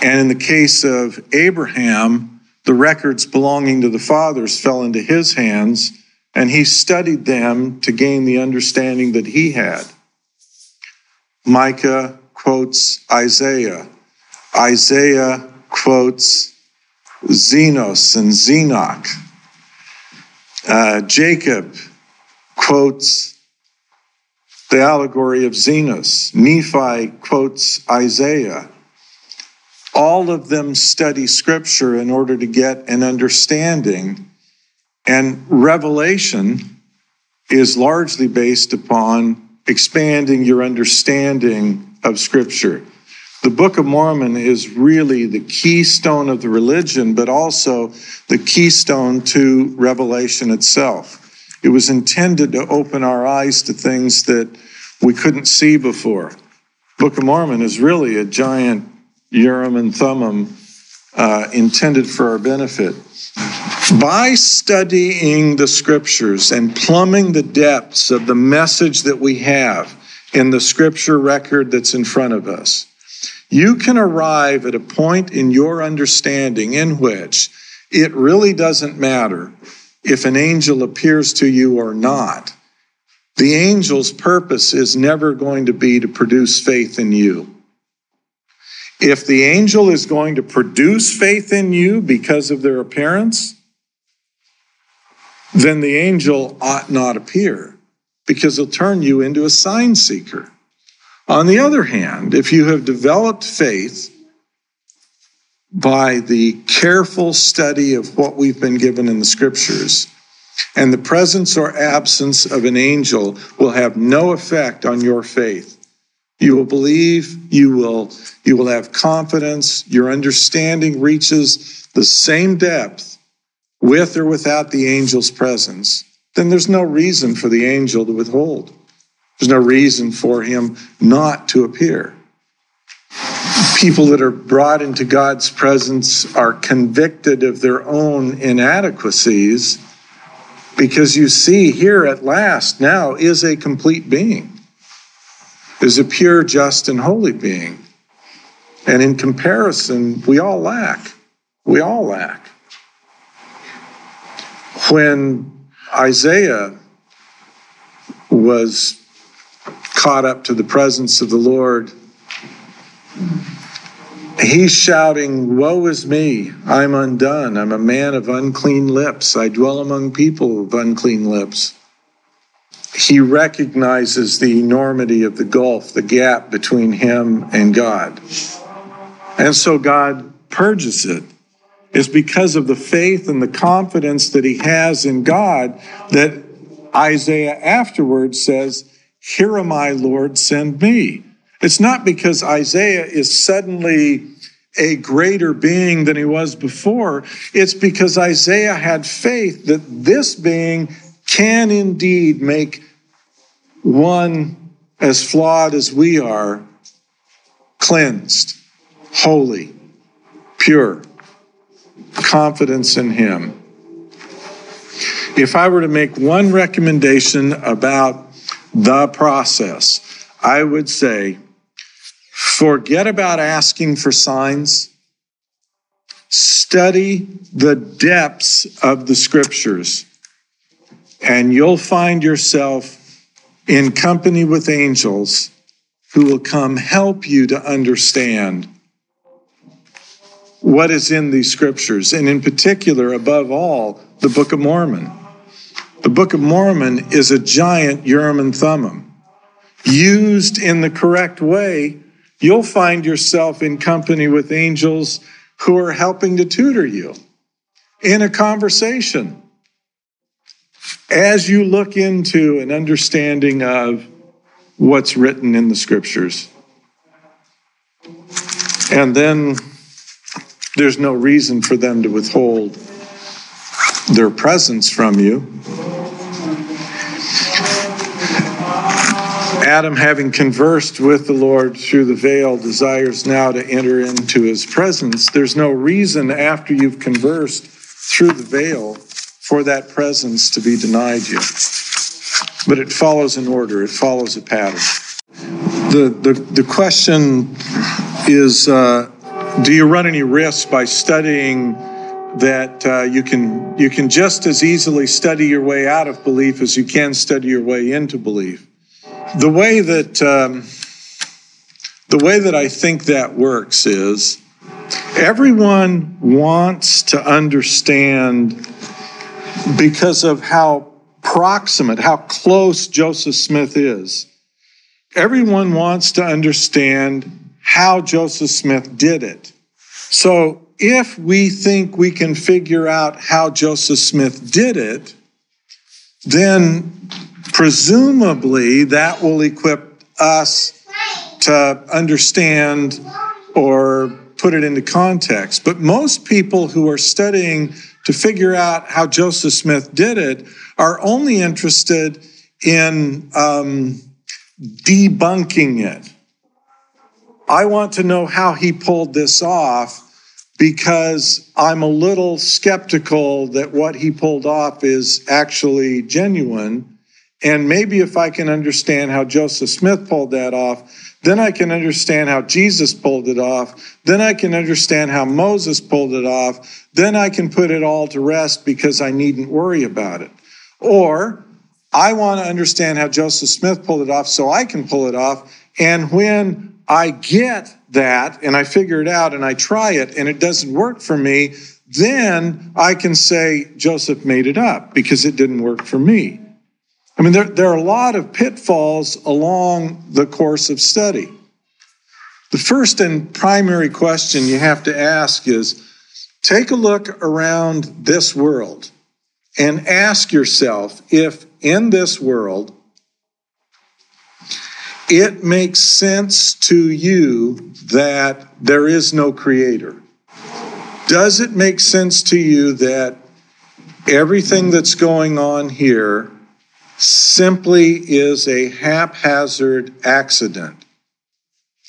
And in the case of Abraham, the records belonging to the fathers fell into his hands, and he studied them to gain the understanding that he had. Micah quotes Isaiah. Isaiah quotes Zenos and Zenoch. Jacob quotes the allegory of Zenos. Nephi quotes Isaiah. All of them study Scripture in order to get an understanding, and revelation is largely based upon expanding your understanding of Scripture. The Book of Mormon is really the keystone of the religion, but also the keystone to revelation itself. It was intended to open our eyes to things that we couldn't see before. Book of Mormon is really a giant Urim and Thummim intended for our benefit. By studying the Scriptures and plumbing the depths of the message that we have in the Scripture record that's in front of us, you can arrive at a point in your understanding in which it really doesn't matter if an angel appears to you or not. The angel's purpose is never going to be to produce faith in you. If the angel is going to produce faith in you because of their appearance, then the angel ought not appear, because it'll turn you into a sign seeker. On the other hand, if you have developed faith by the careful study of what we've been given in the Scriptures, and the presence or absence of an angel will have no effect on your faith. You will believe, you will have confidence, your understanding reaches the same depth with or without the angel's presence. Then there's no reason for the angel to withhold. There's no reason for him not to appear. People that are brought into God's presence are convicted of their own inadequacies, because you see here at last now is a complete being, is a pure, just, and holy being. And in comparison, we all lack. We all lack. When Isaiah was caught up to the presence of the Lord, he's shouting, "Woe is me, I'm undone. I'm a man of unclean lips. I dwell among people of unclean lips." He recognizes the enormity of the gulf, the gap between him and God. And so God purges it. It's because of the faith and the confidence that he has in God that Isaiah afterwards says, "Here am I, Lord, send me." It's not because Isaiah is suddenly a greater being than he was before. It's because Isaiah had faith that this being can indeed make one as flawed as we are cleansed, holy, pure. Confidence in him. If I were to make one recommendation about the process, I would say, forget about asking for signs. Study the depths of the Scriptures, and you'll find yourself in company with angels who will come help you to understand what is in these Scriptures, and in particular, above all, the Book of Mormon. The Book of Mormon is a giant Urim and Thummim. Used in the correct way, you'll find yourself in company with angels who are helping to tutor you in a conversation as you look into an understanding of what's written in the Scriptures. And then there's no reason for them to withhold their presence from you. Adam, having conversed with the Lord through the veil, desires now to enter into his presence. There's no reason after you've conversed through the veil for that presence to be denied you. But it follows an order. It follows a pattern. The question is, do you run any risks by studying that you can just as easily study your way out of belief as you can study your way into belief? The way that I think that works is everyone wants to understand because of how proximate, how close Joseph Smith is. Everyone wants to understand how Joseph Smith did it. So if we think we can figure out how Joseph Smith did it, then presumably that will equip us to understand or put it into context. But most people who are studying to figure out how Joseph Smith did it are only interested in debunking it. I want to know how he pulled this off, because I'm a little skeptical that what he pulled off is actually genuine. And maybe if I can understand how Joseph Smith pulled that off, then I can understand how Jesus pulled it off. Then I can understand how Moses pulled it off. Then I can put it all to rest because I needn't worry about it. Or I want to understand how Joseph Smith pulled it off so I can pull it off. And when I get that and I figure it out and I try it and it doesn't work for me, then I can say Joseph made it up because it didn't work for me. I mean, there are a lot of pitfalls along the course of study. The first and primary question you have to ask is, take a look around this world and ask yourself if in this world it makes sense to you that there is no creator. Does it make sense to you that everything that's going on here simply is a haphazard accident?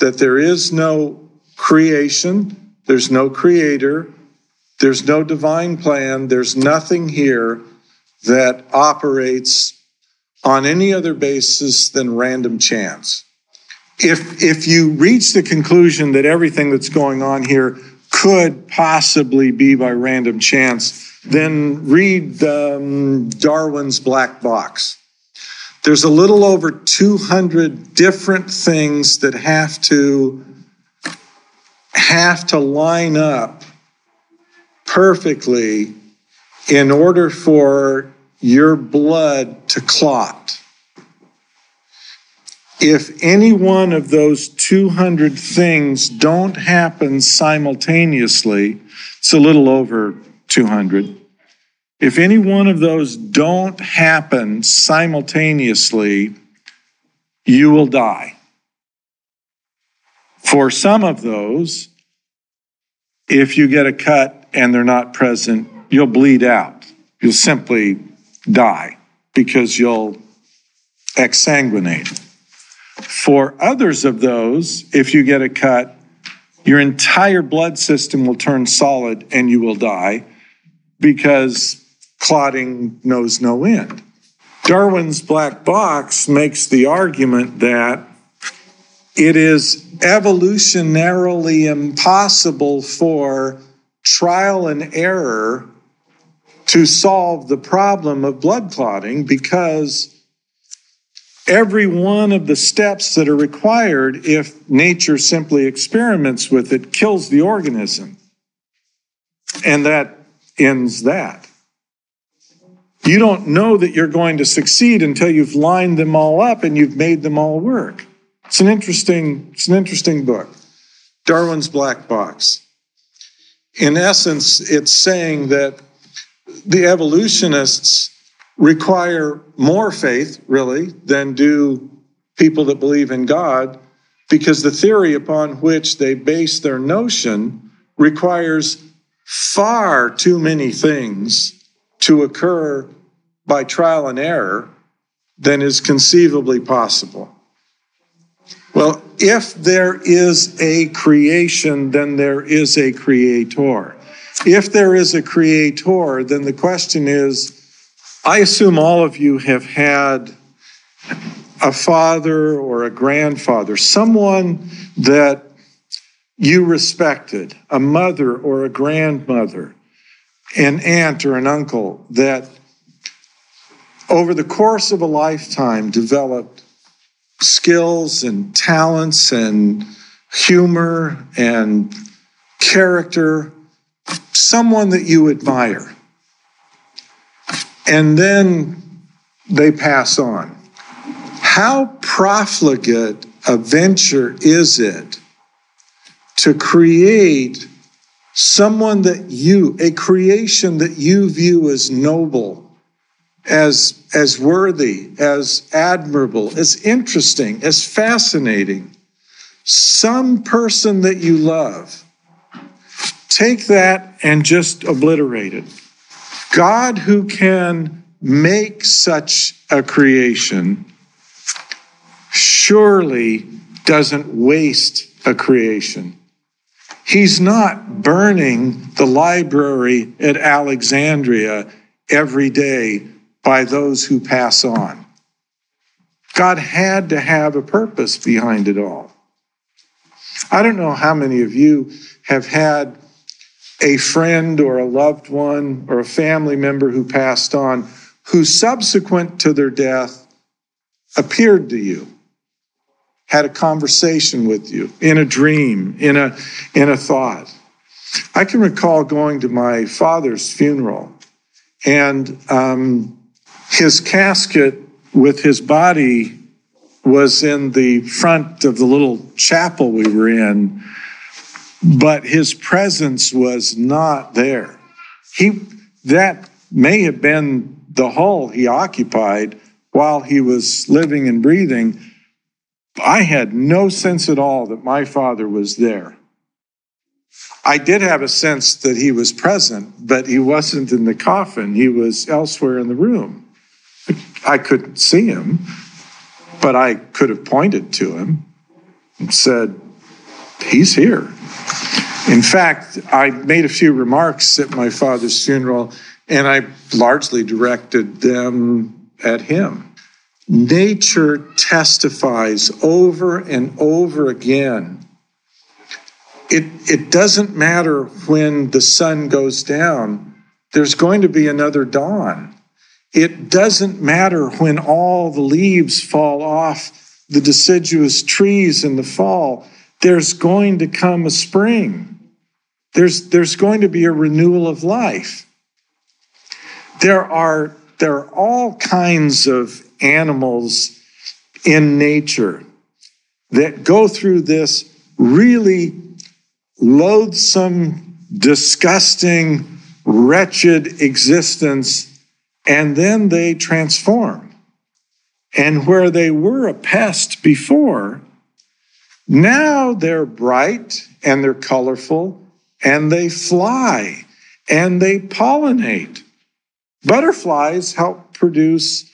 That there is no creation, there's no creator, there's no divine plan, there's nothing here that operates on any other basis than random chance. If you reach the conclusion that everything that's going on here could possibly be by random chance, then read Darwin's Black Box. There's a little over 200 different things that have to line up perfectly in order for your blood to clot. If any one of those 200 things don't happen simultaneously, it's a little over 200. If any one of those don't happen simultaneously, you will die. For some of those, if you get a cut and they're not present, you'll bleed out. You'll simply die because you'll exsanguinate. For others of those, if you get a cut, your entire blood system will turn solid and you will die because clotting knows no end. Darwin's Black Box makes the argument that it is evolutionarily impossible for trial and error to solve the problem of blood clotting, because every one of the steps that are required, if nature simply experiments with it, kills the organism. And that ends that. You don't know that you're going to succeed until you've lined them all up and you've made them all work. It's an interesting book, Darwin's Black Box. In essence, it's saying that the evolutionists require more faith, really, than do people that believe in God, because the theory upon which they base their notion requires far too many things to occur by trial and error than is conceivably possible. Well, if there is a creation, then there is a creator. If there is a creator, then the question is, I assume all of you have had a father or a grandfather, someone that you respected, a mother or a grandmother, an aunt or an uncle that over the course of a lifetime developed skills and talents and humor and character, someone that you admire. And then they pass on. How profligate a venture is it to create someone that you, a creation that you view as noble, as worthy, as admirable, as interesting, as fascinating, some person that you love, take that and just obliterate it. God, who can make such a creation, surely doesn't waste a creation. He's not burning the library at Alexandria every day by those who pass on. God had to have a purpose behind it all. I don't know how many of you have had a friend or a loved one or a family member who passed on, who subsequent to their death appeared to you, had a conversation with you, in a dream, in a thought. I can recall going to my father's funeral, and his casket with his body was in the front of the little chapel we were in, but his presence was not there. That may have been the hull he occupied while he was living and breathing. I had no sense at all that my father was there. I did have a sense that he was present, but he wasn't in the coffin. He was elsewhere in the room. I couldn't see him, but I could have pointed to him and said, he's here. In fact, I made a few remarks at my father's funeral, and I largely directed them at him. Nature testifies over and over again. It doesn't matter when the sun goes down, there's going to be another dawn. It doesn't matter when all the leaves fall off the deciduous trees in the fall, there's going to come a spring. There's going to be a renewal of life. There are all kinds of animals in nature that go through this really loathsome, disgusting, wretched existence, and then they transform. And where they were a pest before, now they're bright and they're colorful, and they fly and they pollinate. Butterflies help produce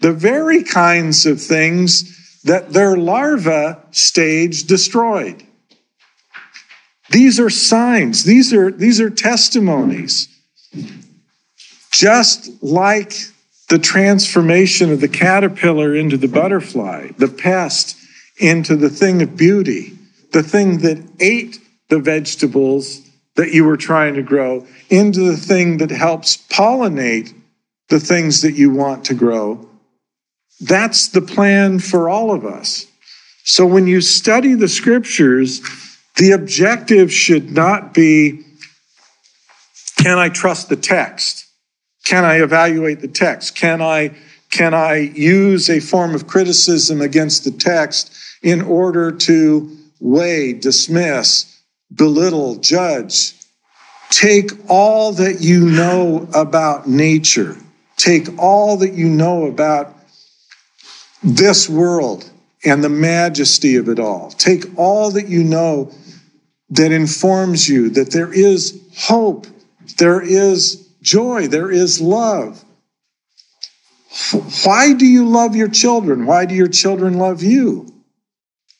the very kinds of things that their larva stage destroyed. These are signs. These are testimonies. Just like the transformation of the caterpillar into the butterfly, the pest into the thing of beauty, the thing that ate the vegetables that you were trying to grow, into the thing that helps pollinate the things that you want to grow. That's the plan for all of us. So when you study the scriptures, the objective should not be, can I trust the text? Can I evaluate the text? Can I use a form of criticism against the text in order to weigh, dismiss, belittle, judge? Take all that you know about nature. Take all that you know about this world and the majesty of it all. Take all that you know that informs you that there is hope, there is joy, there is love. Why do you love your children? Why do your children love you?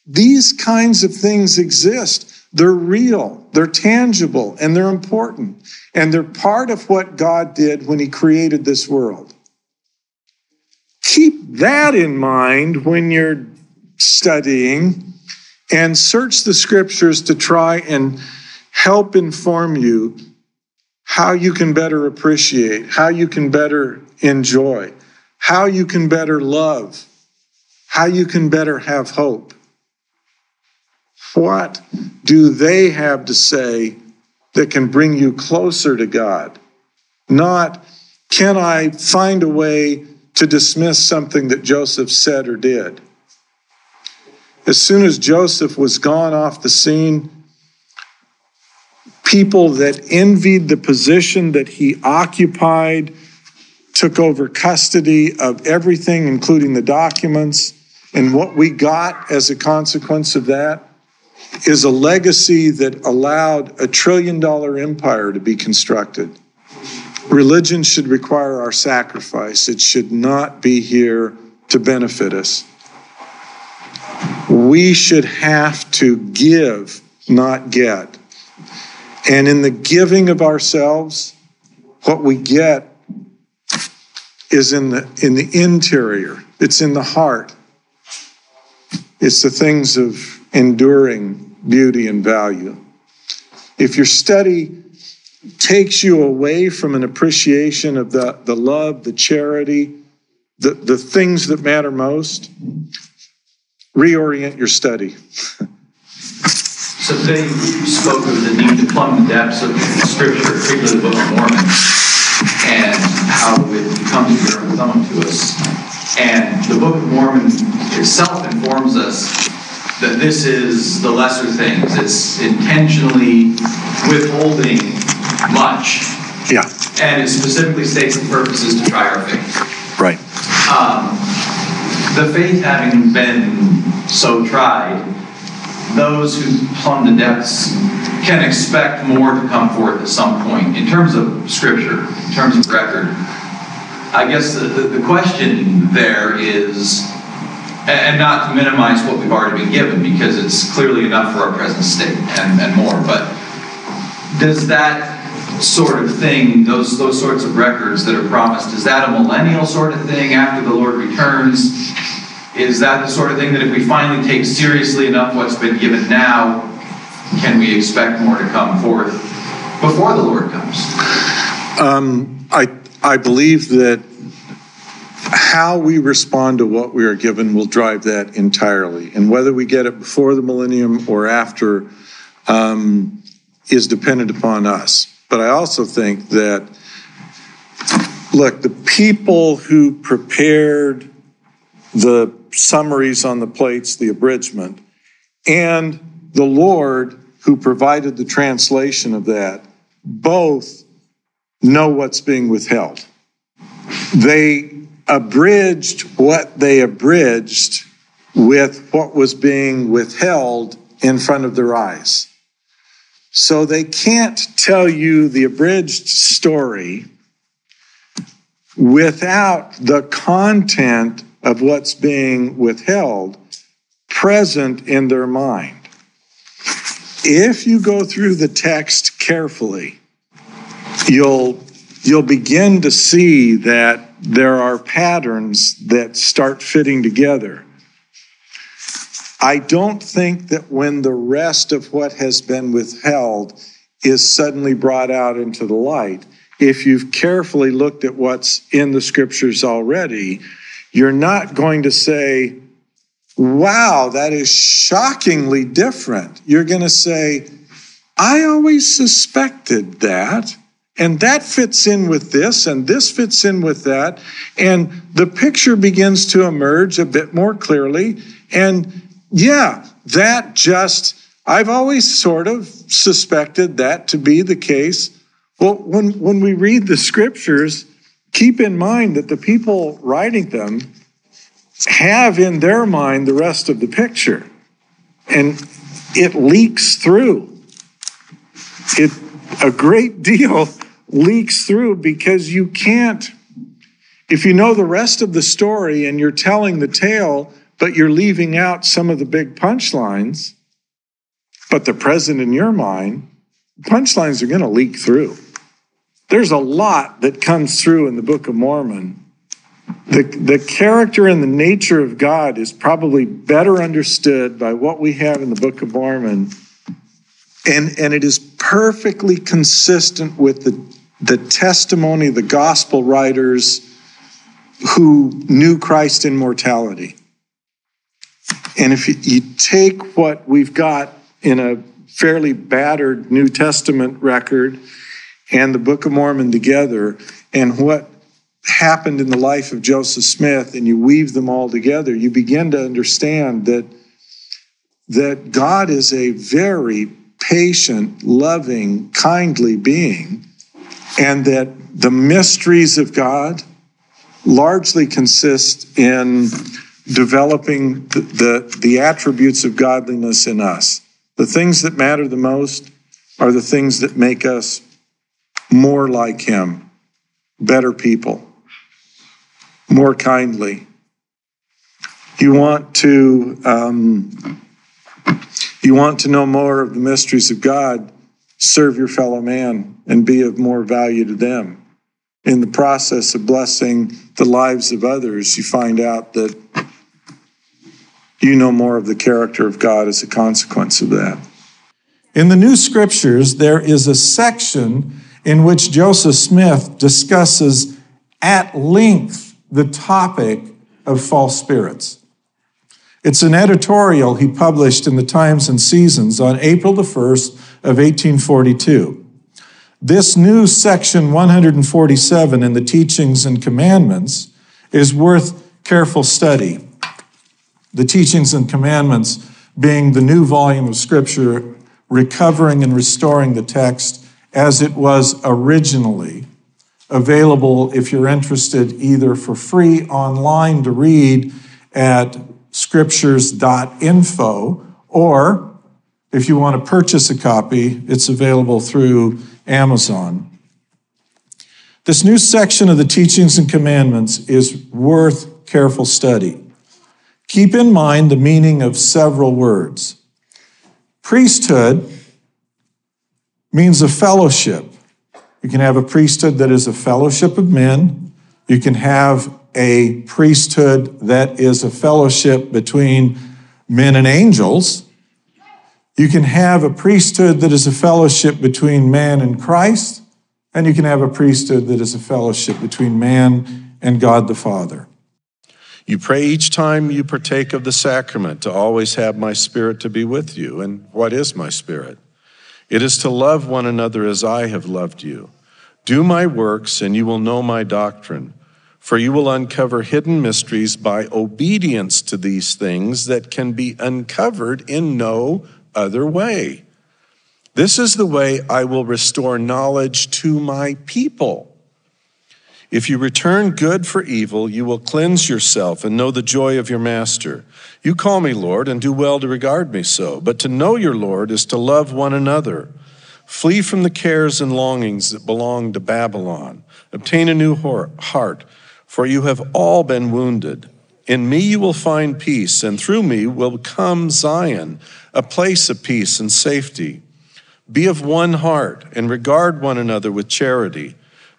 These kinds of things exist. They're real, they're tangible, and they're important. And they're part of what God did when he created this world. Keep that in mind when you're studying and search the scriptures to try and help inform you how you can better appreciate, how you can better enjoy, how you can better love, how you can better have hope. What do they have to say that can bring you closer to God? Not, can I find a way to dismiss something that Joseph said or did? As soon as Joseph was gone off the scene, people that envied the position that he occupied took over custody of everything, including the documents. And what we got as a consequence of that is a legacy that allowed $1 trillion empire to be constructed. Religion should require our sacrifice. It should not be here to benefit us. We should have to give, not get. And in the giving of ourselves, what we get is in the interior. It's in the heart. It's the things of enduring beauty and value. If your study takes you away from an appreciation of the love, the charity, the things that matter most, reorient your study. So today you spoke of the need to plumb the depths of Scripture, particularly the Book of Mormon, and how it becomes Urim and Thummim to us. And the Book of Mormon itself informs us that this is the lesser things. It's intentionally withholding much. Yeah. And it specifically states the purpose is to try our faith. Right. The faith having been so tried, those who plumb the depths can expect more to come forth at some point. In terms of Scripture, in terms of record, I guess the question there is, and not to minimize what we've already been given, because it's clearly enough for our present state and more, but does that sort of thing, those sorts of records that are promised, is that a millennial sort of thing after the Lord returns? Is that the sort of thing that if we finally take seriously enough what's been given now, can we expect more to come forth before the Lord comes? I believe that how we respond to what we are given will drive that entirely. And whether we get it before the millennium or after is dependent upon us. But I also think that, look, the people who prepared the summaries on the plates, the abridgment, and the Lord who provided the translation of that, both know what's being withheld. They abridged what they abridged with what was being withheld in front of their eyes. So they can't tell you the abridged story without the content of what's being withheld present in their mind. If you go through the text carefully, you'll begin to see that there are patterns that start fitting together. I don't think that when the rest of what has been withheld is suddenly brought out into the light, if you've carefully looked at what's in the scriptures already, you're not going to say, wow, that is shockingly different. You're going to say, I always suspected that, and that fits in with this, and this fits in with that, and the picture begins to emerge a bit more clearly, and yeah, I've always sort of suspected that to be the case. Well, when we read the scriptures, keep in mind that the people writing them have in their mind the rest of the picture, and it leaks through. A great deal leaks through because you can't, if you know the rest of the story and you're telling the tale but you're leaving out some of the big punchlines. But they're present in your mind. Punchlines are going to leak through. There's a lot that comes through in the Book of Mormon. The character and the nature of God is probably better understood by what we have in the Book of Mormon. And it is perfectly consistent with the testimony of the gospel writers who knew Christ's immortality. And if you take what we've got in a fairly battered New Testament record and the Book of Mormon together and what happened in the life of Joseph Smith and you weave them all together, you begin to understand that God is a very patient, loving, kindly being, and that the mysteries of God largely consist in developing the attributes of godliness in us. The things that matter the most are the things that make us more like him, better people, more kindly. You want to know more of the mysteries of God, serve your fellow man and be of more value to them. In the process of blessing the lives of others, you find out that you know more of the character of God as a consequence of that. In the New Scriptures, there is a section in which Joseph Smith discusses at length the topic of false spirits. It's an editorial he published in the Times and Seasons on April the 1st of 1842. This new section 147 in the Teachings and Commandments is worth careful study. The Teachings and Commandments being the new volume of Scripture, recovering and restoring the text as it was originally, available if you're interested either for free online to read at scriptures.info, or if you want to purchase a copy, it's available through Amazon. This new section of the Teachings and Commandments is worth careful study. Keep in mind the meaning of several words. Priesthood means a fellowship. You can have a priesthood that is a fellowship of men. You can have a priesthood that is a fellowship between men and angels. You can have a priesthood that is a fellowship between man and Christ, and you can have a priesthood that is a fellowship between man and God the Father. You pray each time you partake of the sacrament to always have my spirit to be with you. And what is my spirit? It is to love one another as I have loved you. Do my works, and you will know my doctrine. For you will uncover hidden mysteries by obedience to these things that can be uncovered in no other way. This is the way I will restore knowledge to my people. If you return good for evil, you will cleanse yourself and know the joy of your master. You call me Lord and do well to regard me so, but to know your Lord is to love one another. Flee from the cares and longings that belong to Babylon. Obtain a new heart. For you have all been wounded. In me you will find peace, and through me will come Zion, a place of peace and safety. Be of one heart, and regard one another with charity.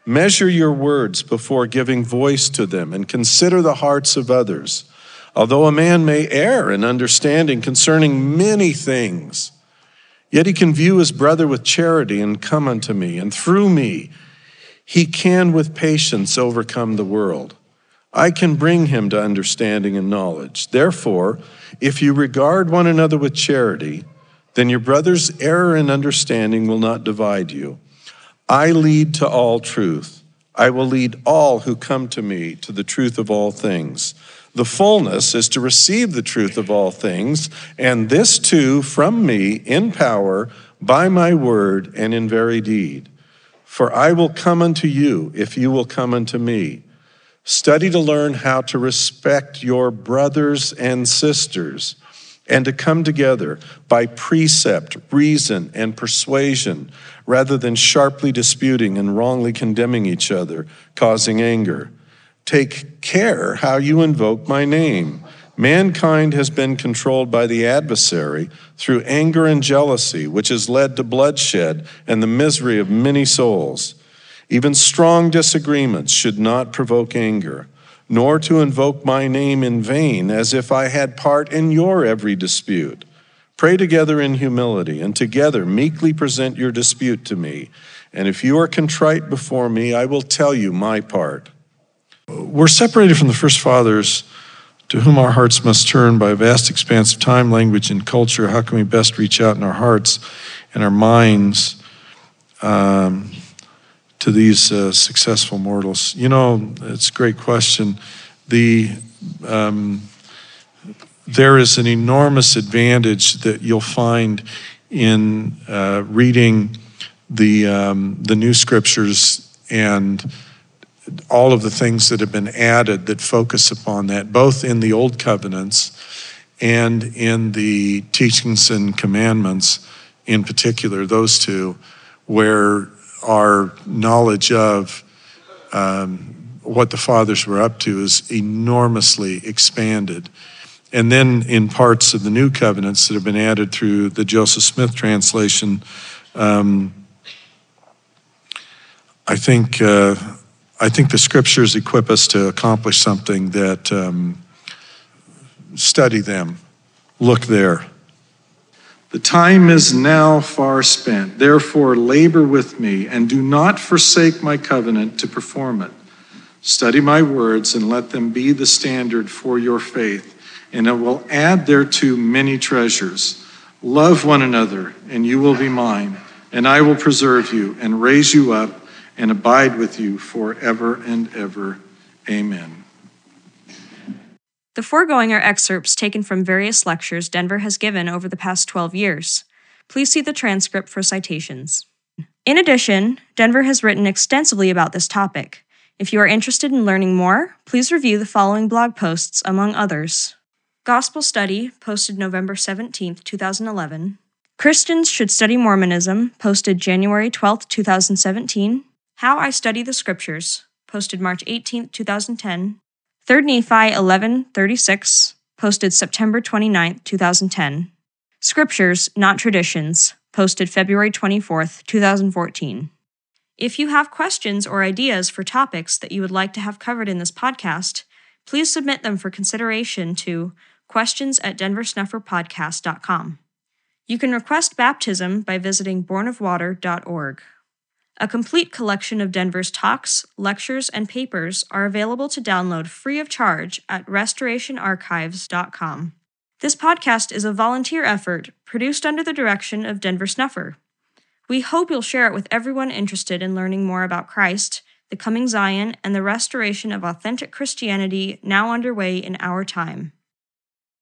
Measure your words before giving voice to them, and consider the hearts of others. Although a man may err in understanding concerning many things, yet he can view his brother with charity and come unto me, and through me he can with patience overcome the world. I can bring him to understanding and knowledge. Therefore, if you regard one another with charity, then your brother's error in understanding will not divide you. I lead to all truth. I will lead all who come to me to the truth of all things. The fullness is to receive the truth of all things, and this too from me in power, by my word and in very deed. For I will come unto you, if you will come unto me. Study to learn how to respect your brothers and sisters, and to come together by precept, reason, and persuasion, rather than sharply disputing and wrongly condemning each other, causing anger. Take care how you invoke my name. Mankind has been controlled by the adversary through anger and jealousy, which has led to bloodshed and the misery of many souls. Even strong disagreements should not provoke anger, nor to invoke my name in vain, as if I had part in your every dispute. Pray together in humility, and together meekly present your dispute to me. And if you are contrite before me, I will tell you my part. We're separated from the first fathers, to whom our hearts must turn by a vast expanse of time, language, and culture. How can we best reach out in our hearts and our minds to these successful mortals? You know, it's a great question. There is an enormous advantage that you'll find in reading the new scriptures and all of the things that have been added that focus upon that, both in the Old Covenants and in the Teachings and Commandments in particular, those two, where our knowledge of what the fathers were up to is enormously expanded. And then in parts of the New Covenants that have been added through the Joseph Smith translation, I think the scriptures equip us to accomplish something that study them, look there. The time is now far spent. Therefore, labor with me and do not forsake my covenant to perform it. Study my words and let them be the standard for your faith, and I will add thereto many treasures. Love one another and you will be mine, and I will preserve you and raise you up and abide with you forever and ever. Amen. The foregoing are excerpts taken from various lectures Denver has given over the past 12 years. Please see the transcript for citations. In addition, Denver has written extensively about this topic. If you are interested in learning more, please review the following blog posts, among others. Gospel Study, posted November 17, 2011. Christians Should Study Mormonism, posted January 12, 2017. How I Study the Scriptures, posted March 18, 2010. 3 Nephi 11:36, posted September 29, 2010. Scriptures, Not Traditions, posted February 24, 2014. If you have questions or ideas for topics that you would like to have covered in this podcast, please submit them for consideration to questions@denversnufferpodcast.com. You can request baptism by visiting bornofwater.org. A complete collection of Denver's talks, lectures, and papers are available to download free of charge at restorationarchives.com. This podcast is a volunteer effort produced under the direction of Denver Snuffer. We hope you'll share it with everyone interested in learning more about Christ, the coming Zion, and the restoration of authentic Christianity now underway in our time.